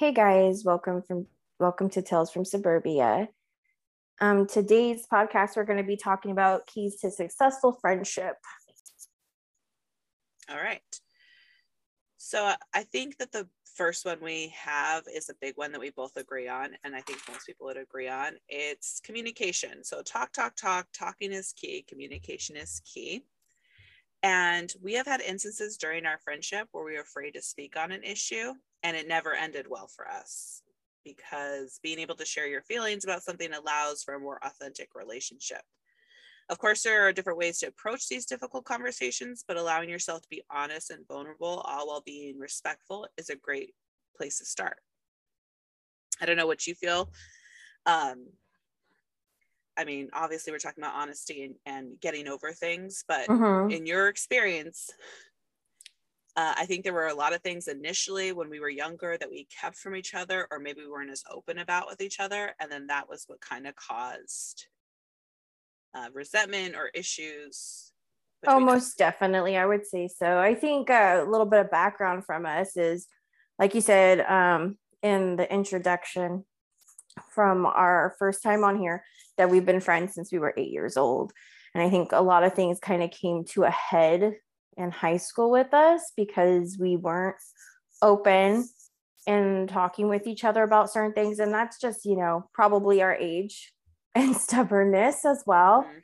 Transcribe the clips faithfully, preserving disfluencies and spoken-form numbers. Hey guys, welcome from welcome to Tales from Suburbia. Um, today's podcast, we're going to be talking about keys to successful friendship. All right. So I think that the first one we have is a big one that we both agree on, and I think most people would agree on. It's communication. So talk, talk, talk. Talking is key. Communication is key. And we have had instances during our friendship where we were afraid to speak on an issue, and it never ended well for us, because being able to share your feelings about something allows for a more authentic relationship. Of course, there are different ways to approach these difficult conversations, but allowing yourself to be honest and vulnerable, all while being respectful, is a great place to start. I don't know what you feel. Um, I mean, obviously we're talking about honesty and, and getting over things, but mm-hmm. in your experience, uh, I think there were a lot of things initially when we were younger that we kept from each other, or maybe we weren't as open about with each other. And then that was what kind of caused uh, resentment or issues. Oh, most us. definitely. I would say so. I think a little bit of background from us is, like you said, um, in the introduction from our first time on here, that we've been friends since we were eight years old. And I think a lot of things kind of came to a head in high school with us because we weren't open and talking with each other about certain things. And that's just, you know, probably our age and stubbornness as well. Mm-hmm.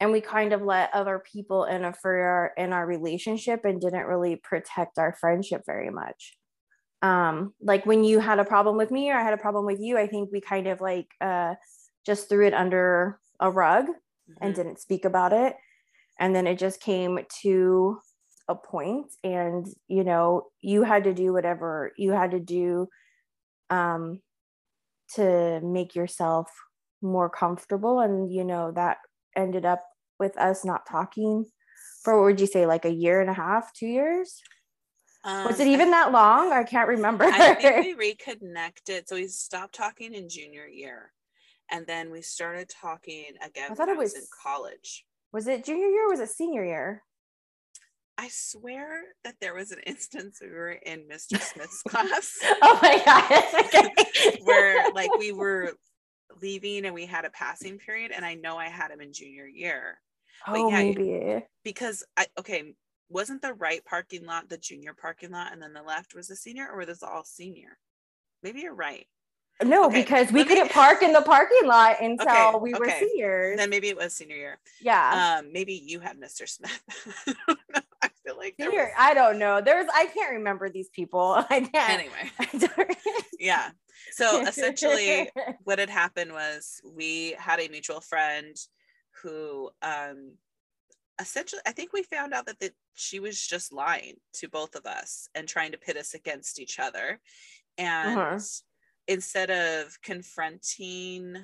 And we kind of let other people interfere in our relationship and didn't really protect our friendship very much. Um, like when you had a problem with me or I had a problem with you, I think we kind of like uh, just threw it under a rug mm-hmm. and didn't speak about it. And then it just came to a point, and, you know, you had to do whatever you had to do um, to make yourself more comfortable. And, you know, that ended up with us not talking for, what would you say, like a year and a half, two years? Um, was it even that long? I can't remember. I think we reconnected. So we stopped talking in junior year, and then we started talking again. I thought it was in college. Was it junior year or was it senior year? I swear that there was an instance we were in Mister Smith's class. Oh my God. Okay. Where like we were leaving and we had a passing period, and I know I had him in junior year. Oh, yeah, maybe. Because I, okay. Wasn't the right parking lot the junior parking lot, and then the left was the senior, or were those all senior? Maybe you're right. No, okay. Because we me... couldn't park in the parking lot until okay. we were okay. seniors. Then maybe it was senior year. Yeah. Um, maybe you had Mister Smith. I don't know. I feel like there senior, was... I don't know. There's I can't remember these people. I can't. Anyway. I don't... yeah. So essentially, what had happened was we had a mutual friend who, um, essentially, I think we found out that the she was just lying to both of us and trying to pit us against each other. And uh-huh. instead of confronting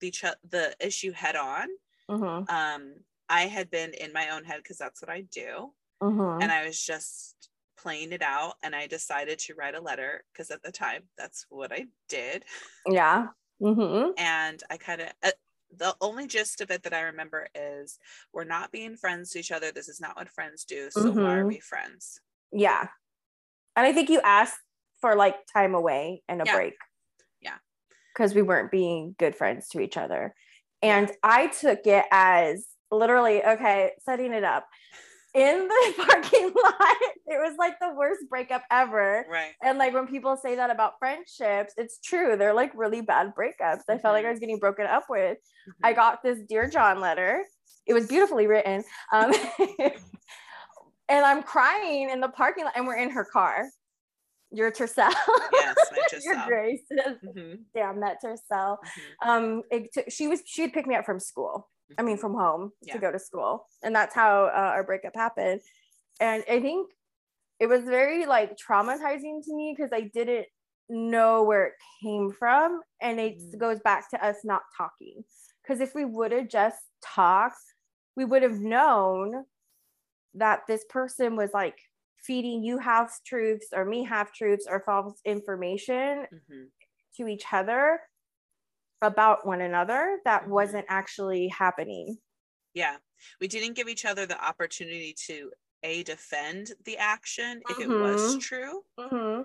the, ch- the issue head on, uh-huh. um, I had been in my own head, because that's what I do. Uh-huh. And I was just playing it out. And I decided to write a letter, because at the time, that's what I did. Yeah. Mm-hmm. And I kind of... Uh, the only gist of it that I remember is, we're not being friends to each other. This is not what friends do. So mm-hmm. why are we friends? Yeah. And I think you asked for like time away and a yeah. break. Yeah. Because we weren't being good friends to each other. And yeah. I took it as literally, okay, setting it up in the parking lot. It was like the worst breakup ever. Right. And like when people say that about friendships, it's true. They're like really bad breakups. I mm-hmm. felt like I was getting broken up with. Mm-hmm. I got this Dear John letter. It was beautifully written. Um, and I'm crying in the parking lot, and we're in her car. Your Tercel. Yes, my Tercel. Your Grace. Mm-hmm. Damn, that Tercel. Mm-hmm. Um, it t- she was, she'd pick me up from school. I mean, from home yeah. to go to school. And that's how uh, our breakup happened. And I think it was very like traumatizing to me, because I didn't know where it came from. And it mm-hmm. goes back to us not talking. Because if we would have just talked, we would have known that this person was like feeding you half truths or me half truths or false information mm-hmm. to each other about one another that wasn't actually happening. Yeah. We didn't give each other the opportunity to a defend the action if mm-hmm. it was true. Mm-hmm.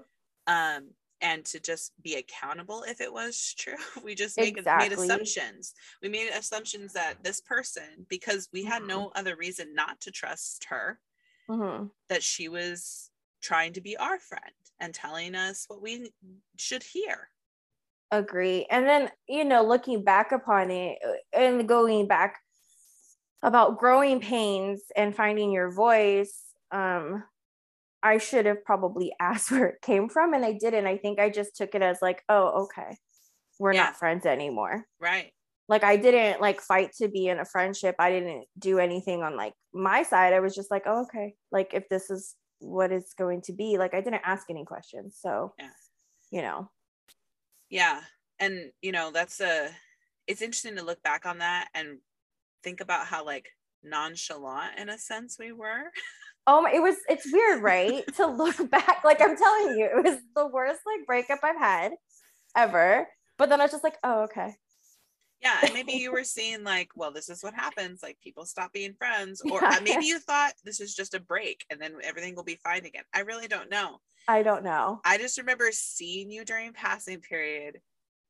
Um, and to just be accountable if it was true. We just make, exactly. made assumptions. We made assumptions that this person, because we mm-hmm. had no other reason not to trust her, mm-hmm. that she was trying to be our friend and telling us what we should hear. Agree. And then, you know, looking back upon it and going back about growing pains and finding your voice, um, I should have probably asked where it came from, and I didn't. I think I just took it as like, oh, okay, we're yeah. not friends anymore. Right. Like, I didn't like fight to be in a friendship. I didn't do anything on like my side. I was just like, oh, okay. Like, if this is what it's going to be, like, I didn't ask any questions. So, yeah. you know. Yeah. And, you know, that's a, it's interesting to look back on that and think about how like nonchalant in a sense we were. Oh my, it was, it's weird, right? To look back, like, I'm telling you, it was the worst like breakup I've had ever. But then I was just like, oh, okay. Yeah. And maybe you were seeing like, well, this is what happens. Like, people stop being friends, or yeah. maybe you thought this is just a break and then everything will be fine again. I really don't know. I don't know. I just remember seeing you during passing period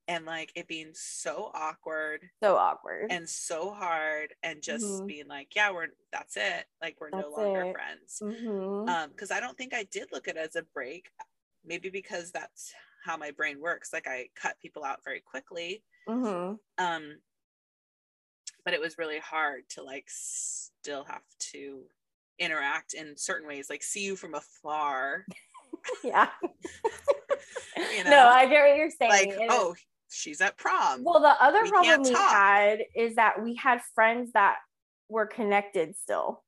and like it being so awkward, so awkward and so hard, and just mm-hmm. being like, yeah, we're, that's it. Like, we're that's no longer it. friends. Mm-hmm. Um, cause I don't think I did look at it as a break, maybe because that's how my brain works. Like, I cut people out very quickly. Mm-hmm. Um, but it was really hard to like still have to interact in certain ways, like see you from afar. Yeah. You know, no, I get what you're saying. Like, and oh, she's at prom. Well, the other we problem we talk. had is that we had friends that were connected still.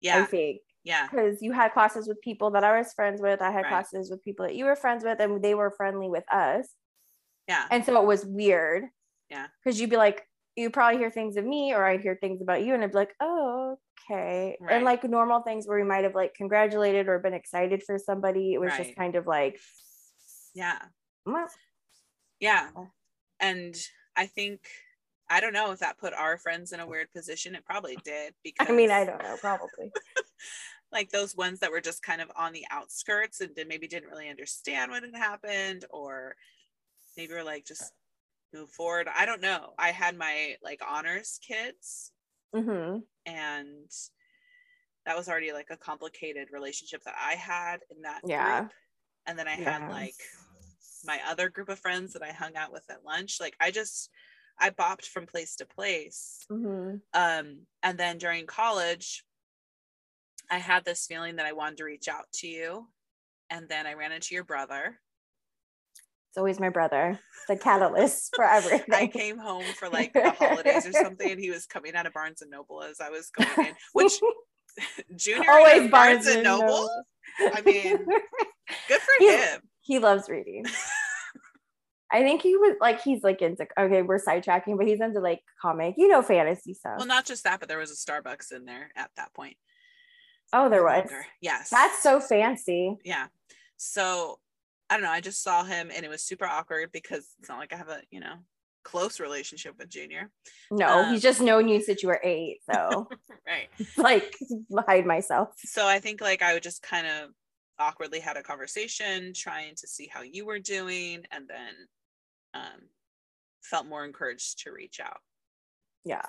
Yeah. I think. Yeah. Because you had classes with people that I was friends with. I had right. classes with people that you were friends with, and they were friendly with us. Yeah. And so it was weird. Yeah. Because you'd be like, you probably hear things of me, or I'd hear things about you, and I'd be like, oh, okay. Right. And like normal things where we might have like congratulated or been excited for somebody. It was right. just kind of like, yeah. Mwah. Yeah. And I think, I don't know if that put our friends in a weird position. It probably did, because I mean, I don't know, probably. Like those ones that were just kind of on the outskirts and maybe didn't really understand what had happened, or maybe were like, just move forward. I don't know. I had my like honors kids, mm-hmm. and that was already like a complicated relationship that I had in that yeah. group. And then I yes. had like my other group of friends that I hung out with at lunch. Like, I just, I bopped from place to place. Mm-hmm. Um, and then during college, I had this feeling that I wanted to reach out to you. And then I ran into your brother. It's always my brother, the catalyst for everything. I came home for like the holidays or something, and he was coming out of Barnes and Noble as I was going in, which Junior always Barnes and Noble. Noble. I mean, good for he, him. He loves reading. I think he was like, he's like into, okay, we're sidetracking, but he's into like comic, you know, fantasy stuff. Well, not just that, but there was a Starbucks in there at that point. Oh, there was. Yes. That's so fancy. Yeah. So I don't know. I just saw him, and it was super awkward because it's not like I have a, you know, close relationship with Junior. No, um, he's just known you since you were eight. So right. Like, hide myself. So I think like I would just kind of awkwardly had a conversation trying to see how you were doing, and then um felt more encouraged to reach out. Yeah.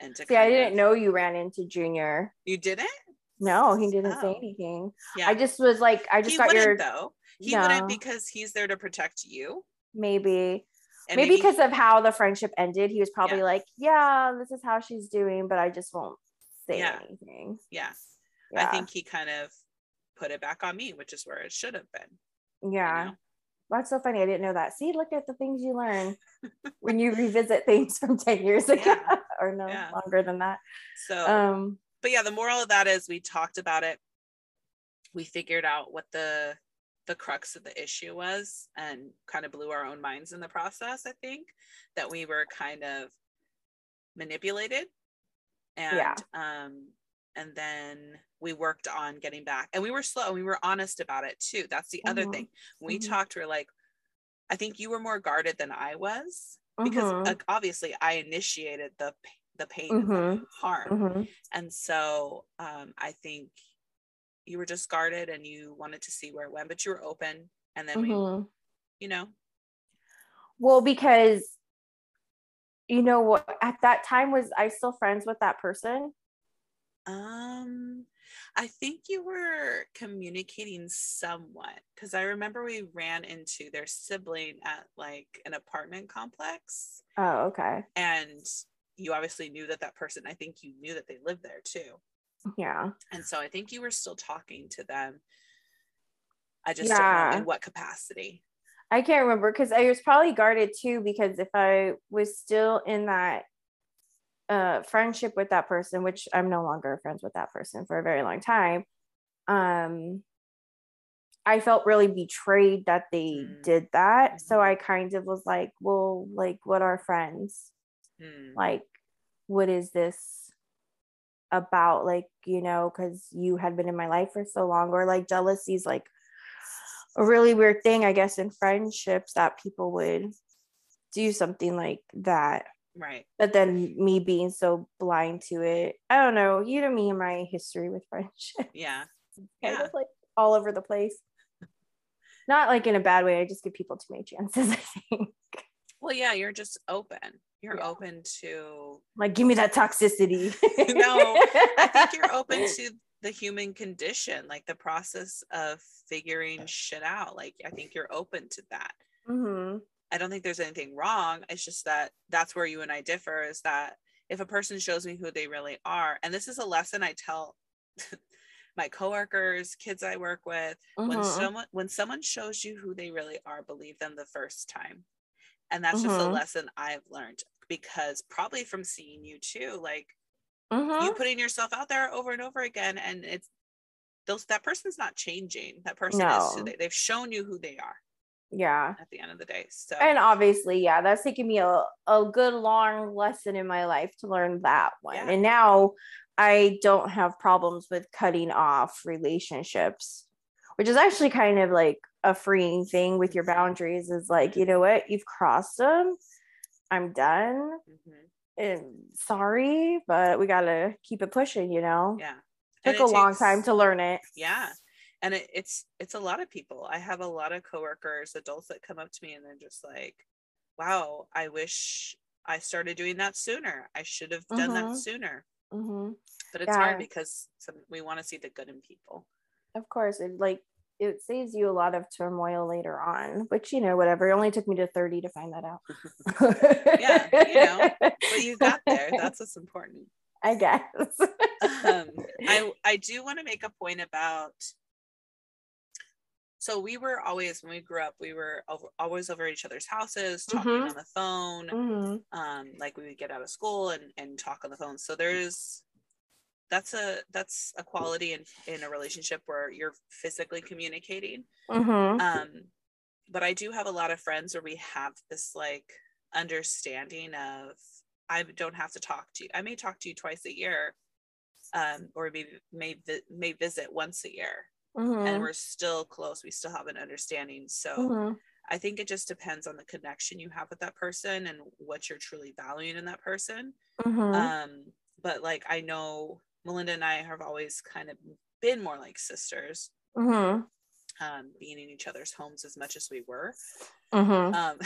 And to see, I didn't of, know you ran into Junior. You didn't? No, he didn't oh. say anything. Yeah. I just was like, I just he got your though. He no. wouldn't, because he's there to protect you. Maybe. And maybe because of how the friendship ended, he was probably yeah. like, yeah, this is how she's doing, but I just won't say yeah. anything. Yeah. yeah. I think he kind of put it back on me, which is where it should have been. Yeah. You know? That's so funny. I didn't know that. See, look at the things you learn when you revisit things from ten years ago yeah. or no yeah. longer than that. So, um, but yeah, the moral of that is we talked about it. We figured out what the the crux of the issue was, and kind of blew our own minds in the process. I think that we were kind of manipulated, and yeah. um and then we worked on getting back, and we were slow, and we were honest about it too. That's the mm-hmm. other thing. When we mm-hmm. talked, we were like, I think you were more guarded than I was, because mm-hmm. uh, obviously I initiated the the pain mm-hmm. and the harm. Mm-hmm. And so um I think you were just guarded, and you wanted to see where it went, but you were open. And then mm-hmm. we you know? Well, because, you know what, at that time, was I still friends with that person? Um, I think you were communicating somewhat, because I remember we ran into their sibling at like an apartment complex. Oh, okay. And you obviously knew that that person, I think you knew that they lived there too. Yeah. And so I think you were still talking to them. I just yeah. don't know in what capacity. I can't remember, because I was probably guarded too, because if I was still in that uh friendship with that person, which I'm no longer friends with that person for a very long time, um I felt really betrayed that they mm. did that. Mm-hmm. So I kind of was like, well, like, what are friends? Mm. Like, what is this about? Like, you know, because you had been in my life for so long. Or like, jealousy is like a really weird thing, I guess, in friendships, that people would do something like that. Right. But then me being so blind to it, I don't know. You know me and my history with friendship. Yeah. Kind yeah. of like all over the place. Not like in a bad way. I just give people too many chances, I think. Well, yeah, you're just open. You're yeah. open to, like, give me that toxicity. No, I think you're open to the human condition, like the process of figuring shit out. Like, I think you're open to that. Mm-hmm. I don't think there's anything wrong. It's just that that's where you and I differ, is that if a person shows me who they really are, and this is a lesson I tell my coworkers, kids I work with, mm-hmm. when someone when someone shows you who they really are, believe them the first time. And that's mm-hmm. just a lesson I've learned, because probably from seeing you too, like, mm-hmm. you putting yourself out there over and over again, and it's those that person's not changing. That person no. is who they, they've shown you who they are. Yeah. At the end of the day. So, and obviously, yeah, that's taken me a, a good long lesson in my life to learn that one. Yeah. And now I don't have problems with cutting off relationships, which is actually kind of like a freeing thing with your boundaries, is like, you know what, you've crossed them. I'm done. Mm-hmm. And sorry, but we gotta keep it pushing, you know. Yeah, took a long time to learn it. Yeah, and it, it's it's a lot of people. I have a lot of coworkers, adults, that come up to me and they're just like, "Wow, I wish I started doing that sooner. I should have done mm-hmm. that sooner." Mm-hmm. But it's yeah. hard, because some, we want to see the good in people. Of course, it like it saves you a lot of turmoil later on, which, you know, whatever. It only took me to thirty to find that out. Yeah, you know, but you got there. That's what's important, I guess. um, I I do want to make a point about, so we were always, when we grew up, we were over, always over at each other's houses, talking mm-hmm. on the phone. Mm-hmm. Um, like, we would get out of school and, and talk on the phone. So there's, that's a that's a quality in, in a relationship where you're physically communicating. Mm-hmm. Um, but I do have a lot of friends where we have this like understanding of, I don't have to talk to you. I may talk to you twice a year, um, or maybe may may visit once a year, mm-hmm. and we're still close. We still have an understanding. So mm-hmm. I think it just depends on the connection you have with that person and what you're truly valuing in that person. Mm-hmm. Um, but like, I know Melinda and I have always kind of been more like sisters, mm-hmm. um, being in each other's homes as much as we were. Mm-hmm. Um,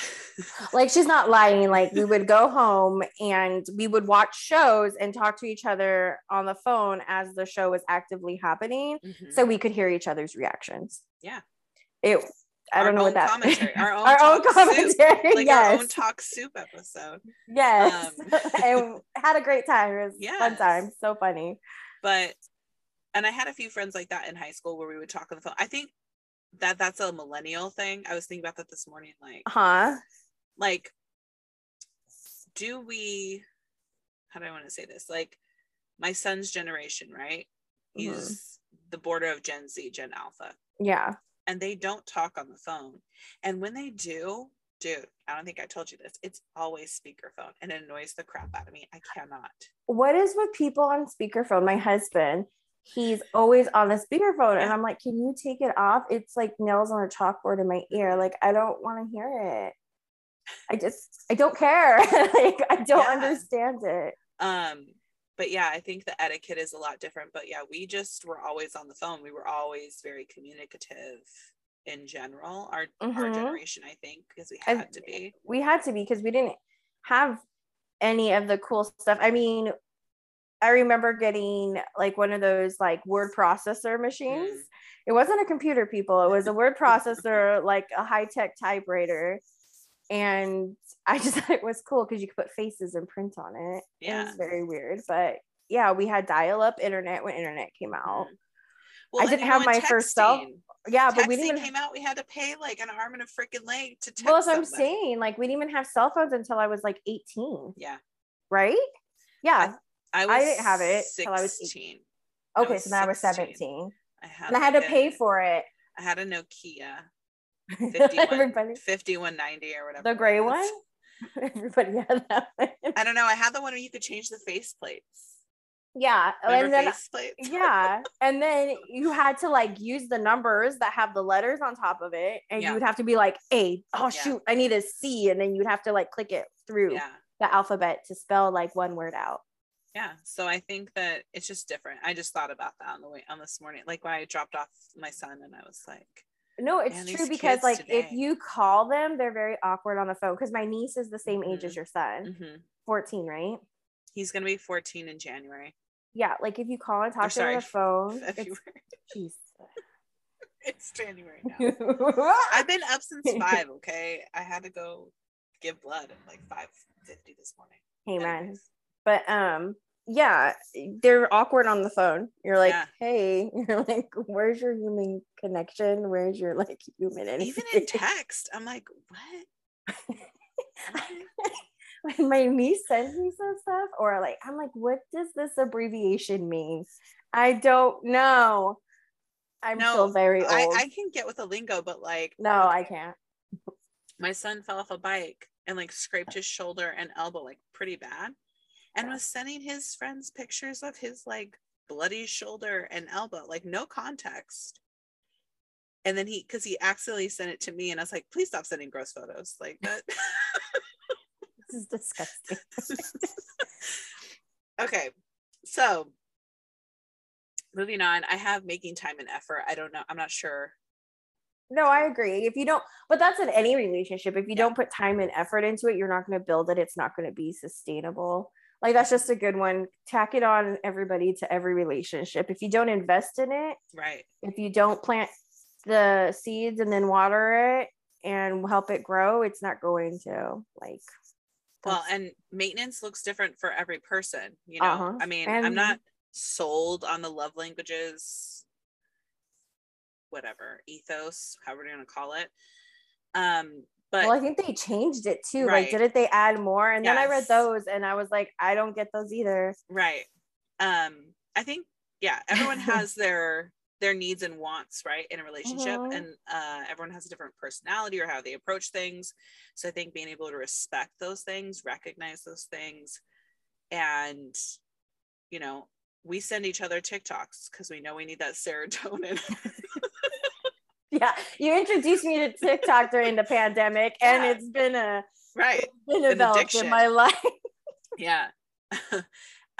like, she's not lying. Like, we would go home and we would watch shows and talk to each other on the phone as the show was actively happening, mm-hmm. so we could hear each other's reactions. Yeah. It. I our don't know what that commentary. Our own, our own commentary. Like, yes. Our own talk soup episode. Yes. Um, and had a great time. It was yes. fun time. So funny. But, and I had a few friends like that in high school where we would talk on the phone. I think that that's a millennial thing. I was thinking about that this morning. Like, huh? Like, do we, how do I want to say this? Like, my son's generation, right? He's mm-hmm. the border of Gen Z, Gen Alpha. Yeah. And they don't talk on the phone. And when they do, dude, I don't think I told you this, it's always speakerphone, and it annoys the crap out of me. I cannot. What is with people on speakerphone? My husband, he's always on the speakerphone. And I'm like, can you take it off? It's like nails on a chalkboard in my ear. Like, I don't want to hear it. I just, I don't care. Like, I don't yeah. understand it. Um, But yeah, I think the etiquette is a lot different. But yeah, we just were always on the phone. We were always very communicative in general, our mm-hmm. our generation, I think, because we had I, to be. We had to be because we didn't have any of the cool stuff. I mean, I remember getting like one of those like word processor machines. Mm. It wasn't a computer, people. It was a word processor, like a high-tech typewriter. And I just thought it was cool because you could put faces and print on it. Yeah. It was very weird. But yeah, we had dial-up internet when internet came out. Mm. Well, I didn't have my texting. first cell. Yeah, texting but we didn't even... came out. We had to pay like an arm and a freaking leg to text. Well, that's what I'm saying. Like, we didn't even have cell phones until I was like eighteen. Yeah. Right? Yeah. I, I, was I didn't have it until I was eighteen. Okay, was so now I was seventeen. I had, and I had to pay for it. I had a Nokia fifty-one ninety or whatever. The gray one? Everybody had that one. I don't know. I had the one where you could change the faceplates. Yeah. Remember and then yeah. And then you had to like use the numbers that have the letters on top of it. And yeah. you would have to be like, A, oh yeah. shoot, I need a C. And then you'd have to like click it through yeah. the alphabet to spell like one word out. Yeah. So I think that it's just different. I just thought about that on the way on this morning. Like when I dropped off my son and I was like, no, it's true because like today. If you call them, they're very awkward on the phone. Cause my niece is the same mm-hmm. age as your son. Mm-hmm. fourteen, right? He's going to be fourteen in January. Yeah, like if you call and talk or to sorry, him on the phone. February. It's, it's January now. I've been up since five, okay? I had to go give blood at like five fifty this morning. Hey, man. But um, yeah, they're awkward on the phone. You're like, yeah. hey, you're like, where's your human connection? Where's your like human energy? Even in text, I'm like, what? what? When my niece sends me some stuff or like I'm like, what does this abbreviation mean? I don't know. I'm no, still very old. I, I can get with a lingo, but like no, okay. I can't. My son fell off a bike and like scraped his shoulder and elbow like pretty bad and yeah. was sending his friends pictures of his like bloody shoulder and elbow, like no context. And then he because he accidentally sent it to me and I was like, please stop sending gross photos like that. This is disgusting. Okay, so moving on, I have making time and effort. I don't know. I'm not sure. No, I agree. If you don't, but that's in any relationship. If you yeah. don't put time and effort into it, you're not going to build it. It's not going to be sustainable. Like that's just a good one. Tack it on everybody to every relationship. If you don't invest in it, right? If you don't plant the seeds and then water it and help it grow, it's not going to like. Well, and maintenance looks different for every person, you know. Uh-huh. I mean, and I'm not sold on the love languages, whatever, ethos, however you're gonna call it. Um, but well, I think they changed it too. Right. Like, didn't they add more? And yes. then I read those and I was like, I don't get those either. Right. Um, I think, yeah, everyone has their their needs and wants, right, in a relationship. Mm-hmm. And uh, everyone has a different personality or how they approach things. So I think being able to respect those things, recognize those things. And, you know, we send each other TikToks because we know we need that serotonin. Yeah. You introduced me to TikTok during the pandemic and yeah. it's been a, right. it's been an addiction in my life. Yeah.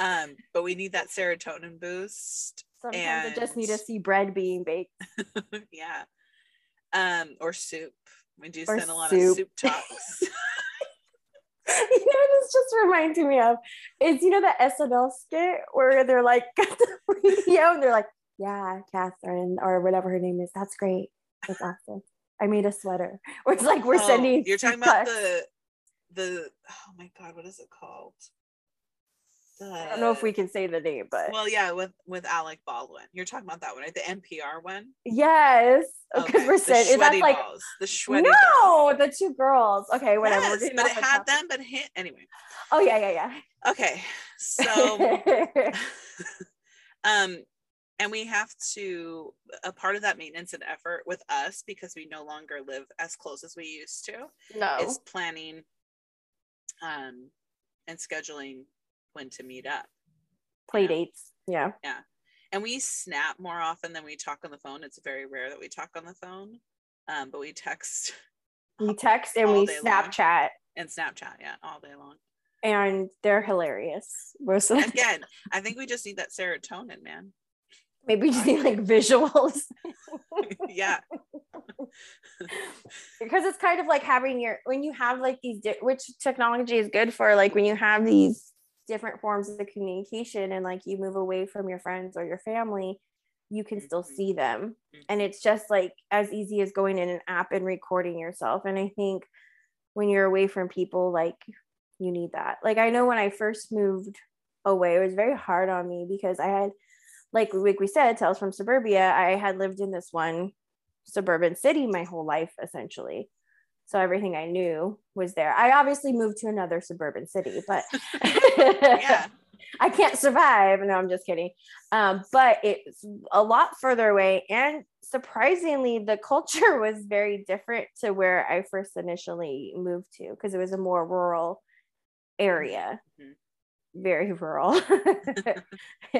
um, but we need that serotonin boost. Sometimes and... I just need to see bread being baked. Yeah. Um, or soup. We do or send a lot soup. of soup talks. You know, this just reminds me of, it's, you know, the S N L skit where they're like, got the radio and they're like, yeah, Catherine or whatever her name is. That's great. That's awesome. I made a sweater. Or it's like, we're oh, sending. You're talking about the, the, oh my God, what is it called? Uh, I don't know if we can say the name, but well, yeah, with with Alec Baldwin, you're talking about that one, right? The N P R one. Yes, because okay. we're saying is that like balls. the sweaty no, balls. the two girls. Okay, whatever. Yes, we're but it had topic. them, but hit anyway. Oh yeah, yeah, yeah. Okay, so um, and we have to a part of that maintenance and effort with us because we no longer live as close as we used to. No, is planning, um, and scheduling. When to meet up, play you know? dates, yeah, yeah, and we snap more often than we talk on the phone. It's very rare that we talk on the phone, um, but we text, we text, all, and all we Snapchat and Snapchat, yeah, all day long. And they're hilarious. Most of Again, I think we just need that serotonin, man. Maybe we just need like visuals. Yeah, Because it's kind of like having your, when you have like these, di- which technology is good for, like when you have these different forms of communication and like you move away from your friends or your family, you can still see them. And it's just like as easy as going in an app and recording yourself. And I think when you're away from people, like you need that. Like I know when I first moved away, it was very hard on me because I had, like, like we said, Tales from Suburbia, I had lived in this one suburban city my whole life, essentially. So everything I knew was there. I obviously moved to another suburban city, but yeah. I can't survive. No, I'm just kidding. Um, but it's a lot further away. And surprisingly, the culture was very different to where I first initially moved to, because it was a more rural area, mm-hmm. very rural.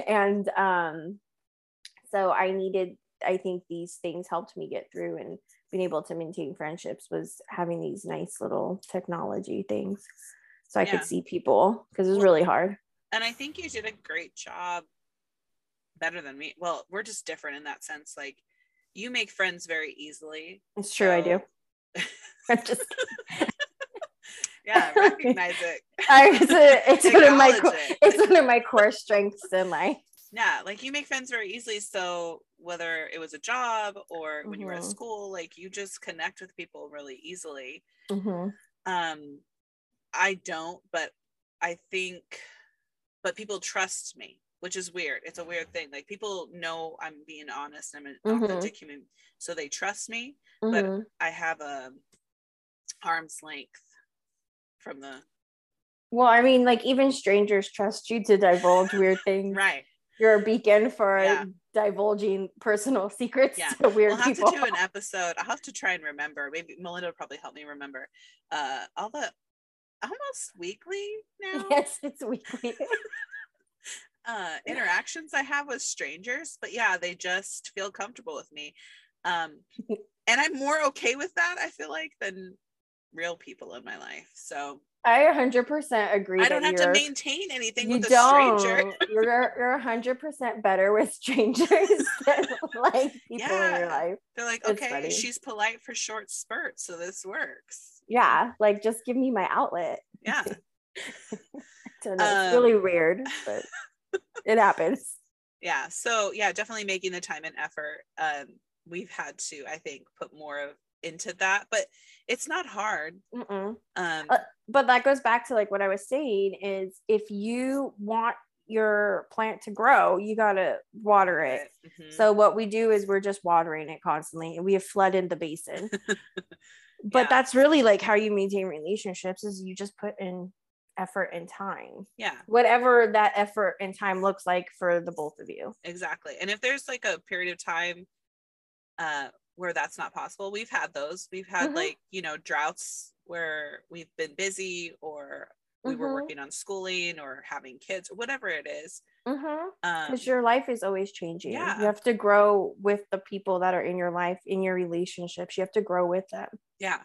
And um, so I needed, I think these things helped me get through, and being able to maintain friendships was having these nice little technology things so I yeah. could see people, because it was really hard. And I think you did a great job, better than me. Well, we're just different in that sense. Like you make friends very easily. It's true. So. I do. I'm just yeah, recognize it. I, it's a, it's one of my it. it's one of my core strengths in life. Yeah, like you make friends very easily. So whether it was a job or when mm-hmm. you were at school, like you just connect with people really easily. Mm-hmm. Um, I don't, but I think, but people trust me, which is weird. It's a weird thing. Like people know I'm being honest. I'm an mm-hmm. authentic human, so they trust me. Mm-hmm. But I have a arm's length from the. Well, I mean, like even strangers trust you to divulge weird things, right? You're a beacon for yeah. divulging personal secrets yeah. to weird people. We'll have people. to do an episode. I'll have to try and remember. Maybe Melinda will probably help me remember. Uh, all the almost weekly now. Yes, it's weekly. uh, interactions I have with strangers, but yeah, they just feel comfortable with me, um, and I'm more okay with that. I feel like than real people in my life. So. I one hundred percent agree. I don't have to maintain anything with a stranger. You're you're one hundred percent better with strangers than like people yeah. in your life. They're like, it's okay, funny. She's polite for short spurts, so this works. Yeah, like just give me my outlet. Yeah, I don't know. Um, it's really weird, but it happens. Yeah, so yeah, definitely making the time and effort. Um, we've had to, I think, put more of. into that, but it's not hard. Mm-mm. Um, uh, but that goes back to like what I was saying is if you want your plant to grow, you gotta water it. Mm-hmm. So what we do is we're just watering it constantly, and we have flooded the basin. But yeah. that's really like how you maintain relationships, is you just put in effort and time. Yeah, whatever that effort and time looks like for the both of you. Exactly. And if there's like a period of time uh where that's not possible. We've had those. We've had mm-hmm. like, you know, droughts where we've been busy, or we mm-hmm. were working on schooling or having kids or whatever it is. Because mm-hmm. um, your life is always changing. Yeah. You have to grow with the people that are in your life, in your relationships. You have to grow with them. Yeah.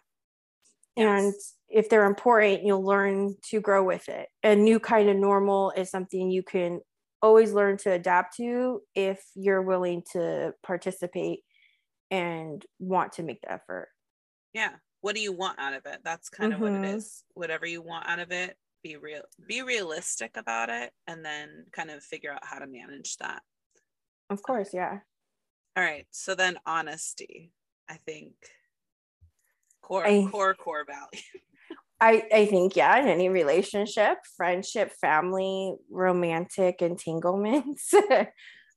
And yes. if they're important, you'll learn to grow with it. A new kind of normal is something you can always learn to adapt to if you're willing to participate and want to make the effort. Yeah. What do you want out of it? That's kind mm-hmm. of what it is. Whatever you want out of it, be real, be realistic about it, and then kind of figure out how to manage that. Of course. Yeah. All right. So then honesty, I think core, I, core, core value. I, I think, yeah, in any relationship, friendship, family, romantic entanglements,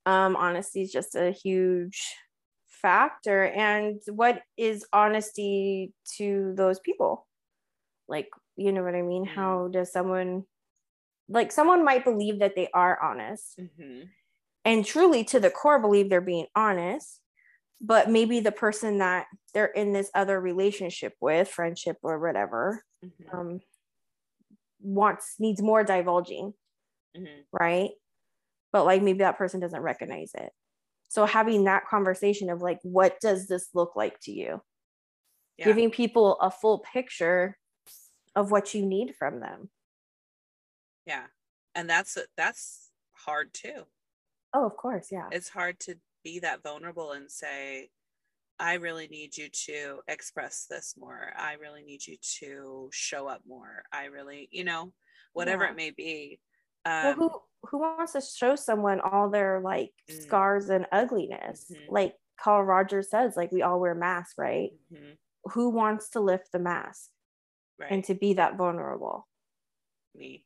um, honesty is just a huge factor. And what is honesty to those people? Like, you know what I mean? How does someone, like someone might believe that they are honest mm-hmm. and truly to the core believe they're being honest, but maybe the person that they're in this other relationship with, friendship or whatever, mm-hmm. um, wants, needs more divulging, mm-hmm. right? But like maybe that person doesn't recognize it. So having that conversation of like, what does this look like to you? Yeah. Giving people a full picture of what you need from them. Yeah. And that's, that's hard too. Oh, of course. Yeah. It's hard to be that vulnerable and say, I really need you to express this more. I really need you to show up more. I really, you know, whatever yeah. it may be. Um, well, who, who wants to show someone all their like mm-hmm. scars and ugliness? Mm-hmm. Like Carl Rogers says, like we all wear masks, right? Mm-hmm. Who wants to lift the mask right. and to be that vulnerable? Me.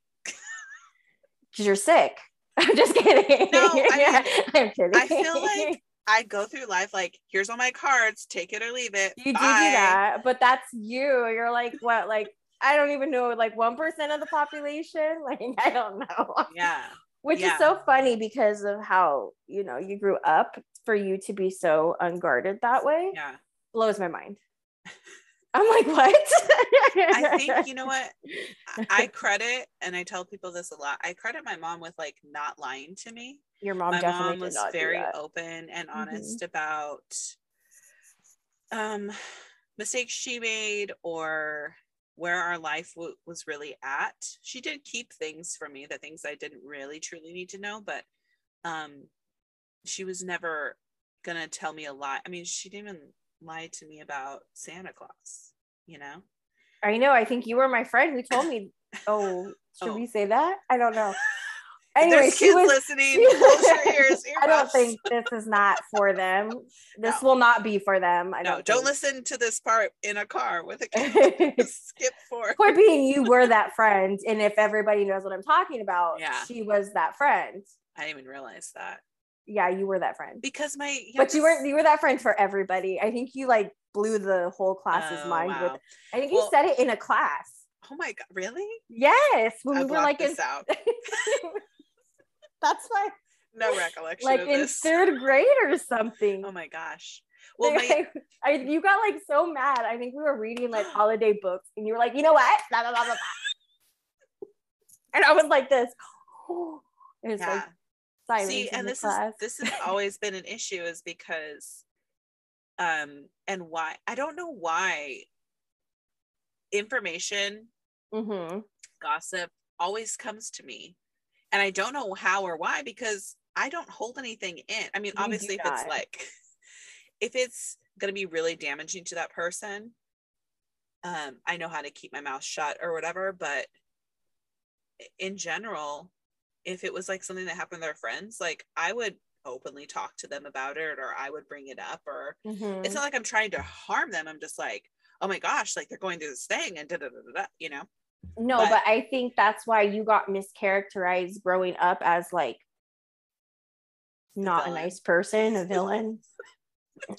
Because you're sick. I'm just kidding. No, I mean, I'm kidding. I feel like I go through life like, here's all my cards, take it or leave it. You do, do that, but that's you. You're like, what, like, I don't even know, like one percent of the population? Like, I don't know. Yeah. Which yeah. is so funny because of how, you know, you grew up, for you to be so unguarded that way. Yeah. Blows my mind. I'm like, what? I think, you know what? I credit, and I tell people this a lot, I credit my mom with like not lying to me. Your mom my definitely mom was did not very do that. Open and honest mm-hmm. about um, mistakes she made or where our life w- was really at. She did keep things from me, the things I didn't really truly need to know, but um, she was never gonna tell me a lie. I mean, she didn't even lied to me about Santa Claus, you know? I know. I think you were my friend who told me, oh, should oh. we say that? I don't know. Anyway, there's kids was, listening. She, close your ears. I don't think this is not for them. This no. will not be for them. I no, don't, don't listen to this part in a car with a kid. Skip forward. Point being, you were that friend. And if everybody knows what I'm talking about, yeah. she was that friend. I didn't even realize that. Yeah, you were that friend because my youngest... but you weren't you were that friend for everybody. I think you like blew the whole class's oh, mind wow. with I think well, you said it in a class. Oh my god, really? Yes, when I we were like this in out. That's my no recollection like of in this. Third grade or something. Oh my gosh. Well, my... I, I you got like so mad. I think we were reading like holiday books and you were like, you know what, blah, blah, blah, blah. And I was like this oh, it was yeah. like see, and this is this has always been an issue, is because um and why I don't know why information mm-hmm. gossip always comes to me, and I don't know how or why, because I don't hold anything in. I mean, obviously if it's like if it's gonna be really damaging to that person, um I know how to keep my mouth shut or whatever, but in general, if it was like something that happened to their friends, like I would openly talk to them about it, or I would bring it up, or mm-hmm. it's not like I'm trying to harm them. I'm just like, oh my gosh, like they're going through this thing and da da da da, you know? No, but, but I think that's why you got mischaracterized growing up as like not a nice person, a villain.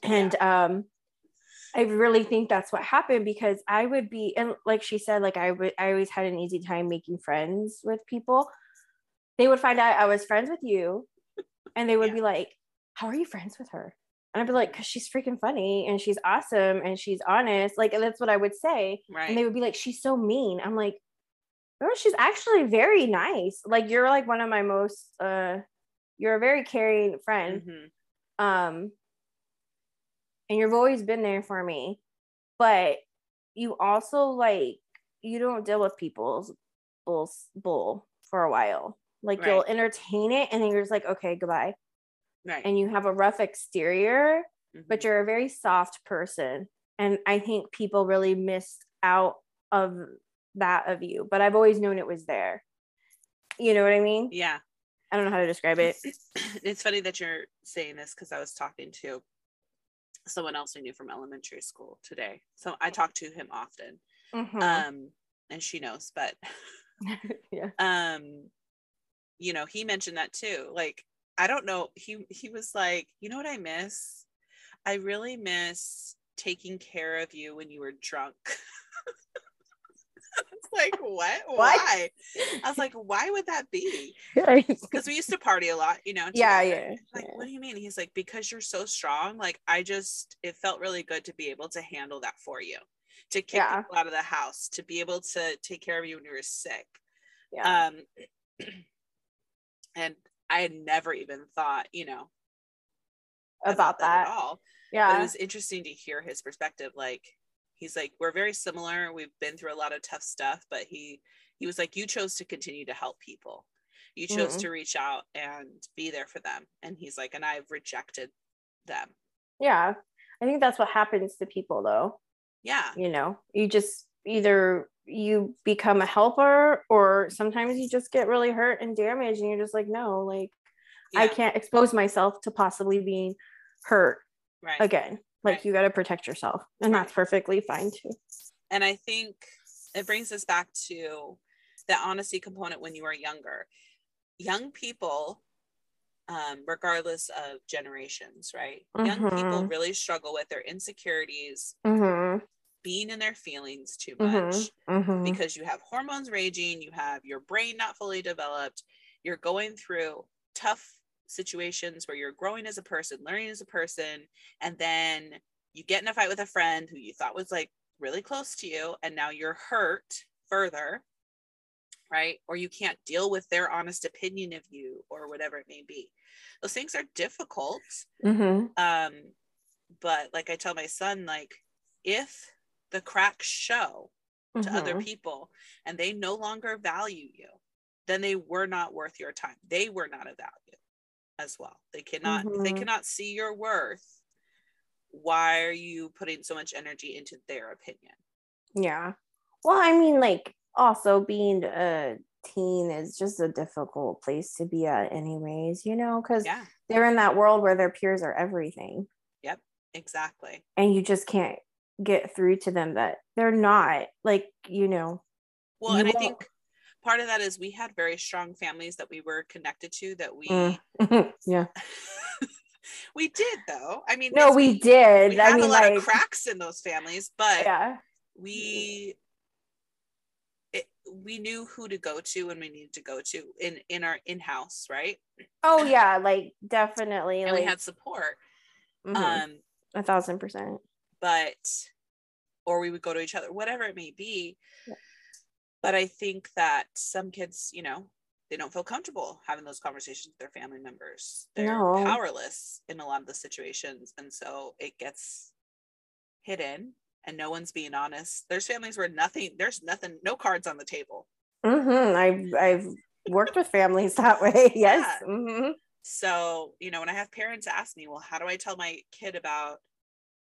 And um, I really think that's what happened, because I would be, and like she said, like I would, I always had an easy time making friends with people. They would find out I was friends with you, and they would yeah. be like, how are you friends with her? And I'd be like, because she's freaking funny and she's awesome and she's honest. Like, that's what I would say. Right. And they would be like, she's so mean. I'm like, no, oh, she's actually very nice. Like, you're like one of my most, uh, you're a very caring friend. Mm-hmm. Um, and you've always been there for me. But you also like, you don't deal with people's bull, bull for a while. Like right. you'll entertain it and then you're just like, okay, goodbye. Right. And you have a rough exterior, mm-hmm. but you're a very soft person. And I think people really missed out of that of you, but I've always known it was there. You know what I mean? Yeah. I don't know how to describe it. It's funny that you're saying this, because I was talking to someone else I knew from elementary school today. So I talk to him often. Mm-hmm. Um, and she knows, but yeah. Um, you know, he mentioned that too. Like, I don't know. He, he was like, you know what I miss? I really miss taking care of you when you were drunk. I was like, what? what? Why? I was like, why would that be? Because we used to party a lot, you know? Yeah, yeah. Like, yeah. What do you mean? He's like, because you're so strong. Like, I just, it felt really good to be able to handle that for you, to kick yeah. people out of the house, to be able to take care of you when you were sick. Yeah. Um, and I had never even thought, you know, about, about that, that at all. Yeah. But it was interesting to hear his perspective. Like, he's like, we're very similar. We've been through a lot of tough stuff, but he, he was like, you chose to continue to help people. You chose mm-hmm. to reach out and be there for them. And he's like, and I've rejected them. Yeah. I think that's what happens to people though. Yeah. You know, you just either you become a helper or sometimes you just get really hurt and damaged and you're just like, no, like yeah. I can't expose myself to possibly being hurt right. again. Like right. you got to protect yourself and right. that's perfectly fine too. And I think it brings us back to the honesty component when you are younger. Young people, um, regardless of generations, right? Mm-hmm. Young people really struggle with their insecurities, mm-hmm. being in their feelings too much mm-hmm. Mm-hmm. because you have hormones raging, you have your brain not fully developed, you're going through tough situations where you're growing as a person, learning as a person, and then you get in a fight with a friend who you thought was like really close to you, and now you're hurt further, right? Or you can't deal with their honest opinion of you or whatever it may be. Those things are difficult. Mm-hmm. Um, but like I tell my son, like if the cracks show mm-hmm. to other people and they no longer value you, then they were not worth your time. They were not of value as well. They cannot, mm-hmm. if they cannot see your worth, why are you putting so much energy into their opinion? Yeah. Well, I mean, like, also being a teen is just a difficult place to be at anyways, you know, because yeah. they're in that world where their peers are everything. Yep, exactly. And you just can't get through to them that they're not, like, you know. Well, you and won't. I think part of that is we had very strong families that we were connected to that we... Mm. yeah. We did, though. I mean... No, we, we did. We had I mean, a lot like, of cracks in those families, but yeah. we... we knew who to go to and we needed to go to in in our in-house, right? Oh yeah, like definitely. And like, we had support mm-hmm. um a thousand percent but or we would go to each other, whatever it may be. Yeah. But I think that some kids, you know, they don't feel comfortable having those conversations with their family members. They're no. powerless in a lot of the situations, and so it gets hidden and no one's being honest. There's families where nothing, there's nothing, no cards on the table. Mm-hmm. I've, I've worked with families that way. Yes. Yeah. Mm-hmm. So, you know, when I have parents ask me, well, how do I tell my kid about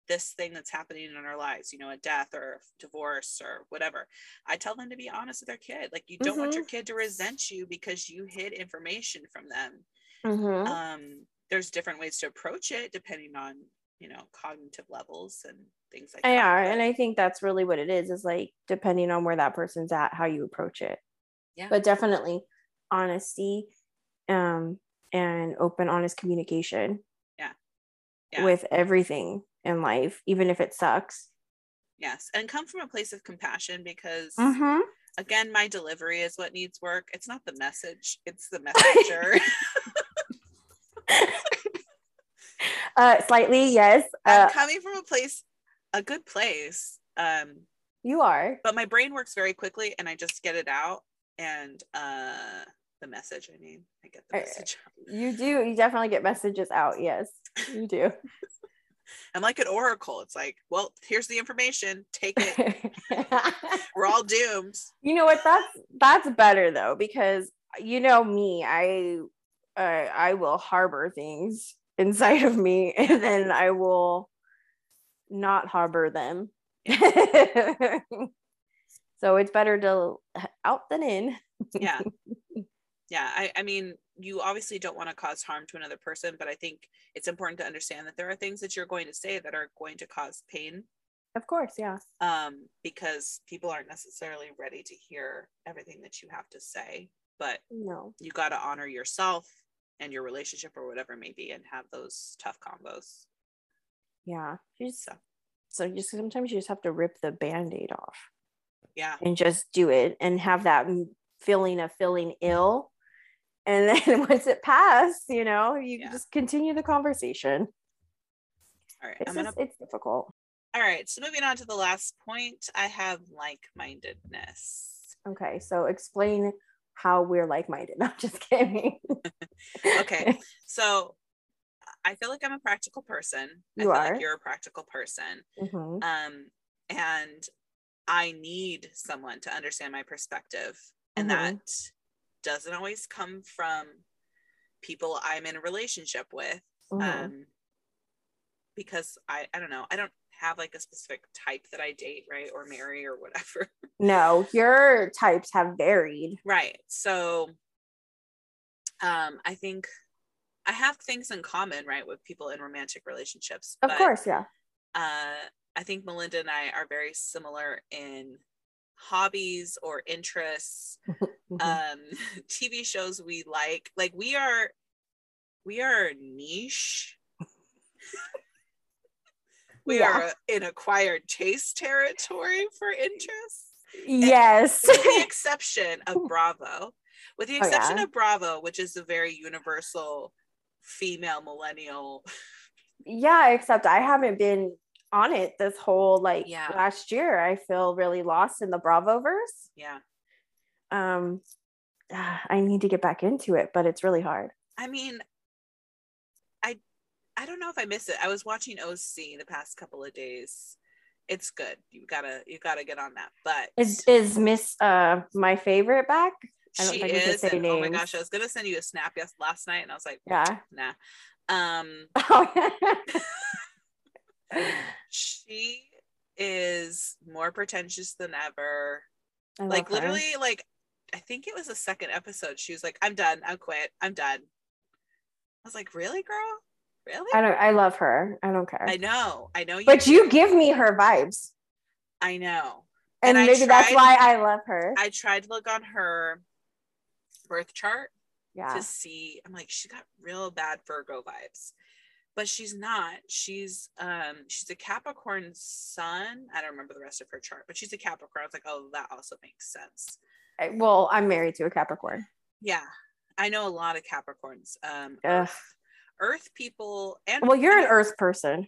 this thing that's happening in our lives, you know, a death or a divorce or whatever, I tell them to be honest with their kid. Like, you don't mm-hmm. want your kid to resent you because you hid information from them. Mm-hmm. Um, there's different ways to approach it depending on, you know, cognitive levels and things like that. Yeah, and I think that's really what it is, is like depending on where that person's at, how you approach it. Yeah. But definitely honesty um and open, honest communication. Yeah. Yeah. With everything in life, even if it sucks. Yes. And come from a place of compassion because mm-hmm. again, my delivery is what needs work. It's not the message, it's the messenger. uh slightly, yes. Uh, I'm coming from a place a good place. Um, you are. But my brain works very quickly and I just get it out. And uh, the message, I mean, I get the message out. You do. You definitely get messages out. Yes, you do. I'm like an oracle. It's like, well, here's the information. Take it. We're all doomed. You know what? That's, that's better though, because you know me, I, uh, I will harbor things inside of me and then I will not harbor them. Yeah. So it's better to out than in. Yeah. Yeah. I, I mean, you obviously don't want to cause harm to another person, but I think it's important to understand that there are things that you're going to say that are going to cause pain. Of course. Yeah. Um, because people aren't necessarily ready to hear everything that you have to say, but no, you got to honor yourself and your relationship or whatever it may be and have those tough combos. Yeah. Just, so, so you sometimes you just have to rip the band-aid off. Yeah. And just do it and have that feeling of feeling ill. And then once it passed, you know, you yeah. just continue the conversation. All right. It's, I'm gonna... just, it's difficult. All right. So moving on to the last point, I have like-mindedness. Okay. So explain how we're like-minded. No, I'm just kidding. Okay. So I feel like I'm a practical person. You I feel are. Like you're a practical person. Mm-hmm. Um, and I need someone to understand my perspective. And mm-hmm. that doesn't always come from people I'm in a relationship with. Mm-hmm. Um, because I, I don't know, I don't have like a specific type that I date, right, or marry or whatever. No, your types have varied. Right. So um, I think I have things in common, right, with people in romantic relationships. Of but, course, yeah. Uh, I think Melinda and I are very similar in hobbies or interests, um, T V shows we like. Like we are, we are niche. We yeah. are in acquired taste territory for interests. Yes. And with the exception of Bravo, with the exception oh, yeah. of Bravo, which is a very universal female millennial. Yeah, except I haven't been on it this whole like yeah. last year. I feel really lost in the Bravoverse. Yeah. Um, I need to get back into it, but it's really hard. I mean, I I don't know if I miss it. I was watching O C the past couple of days. It's good. You gotta you gotta get on that. But is is Miss uh my favorite back? I don't she think is. Say and, oh my gosh, I was gonna send you a snap yes last night, and I was like, yeah, nah. Um. Oh, yeah. She is more pretentious than ever. Like her. Literally, like I think it was the second episode. She was like, "I'm done. I quit. I'm done." I was like, "Really, girl? Really?" I don't. I love her. I don't care. I know. I know. You but do. You give me her vibes. I know. And, and maybe tried, that's why I love her. I tried to look on her birth chart. Yeah. To see, I'm like, she got real bad Virgo vibes. But she's not. She's um she's a Capricorn sun. I don't remember the rest of her chart, but she's a Capricorn. I was like, oh, that also makes sense. I, well, I'm married to a Capricorn. Yeah, I know a lot of Capricorns. Um, Earth, Earth people, and well, you're an Earth person.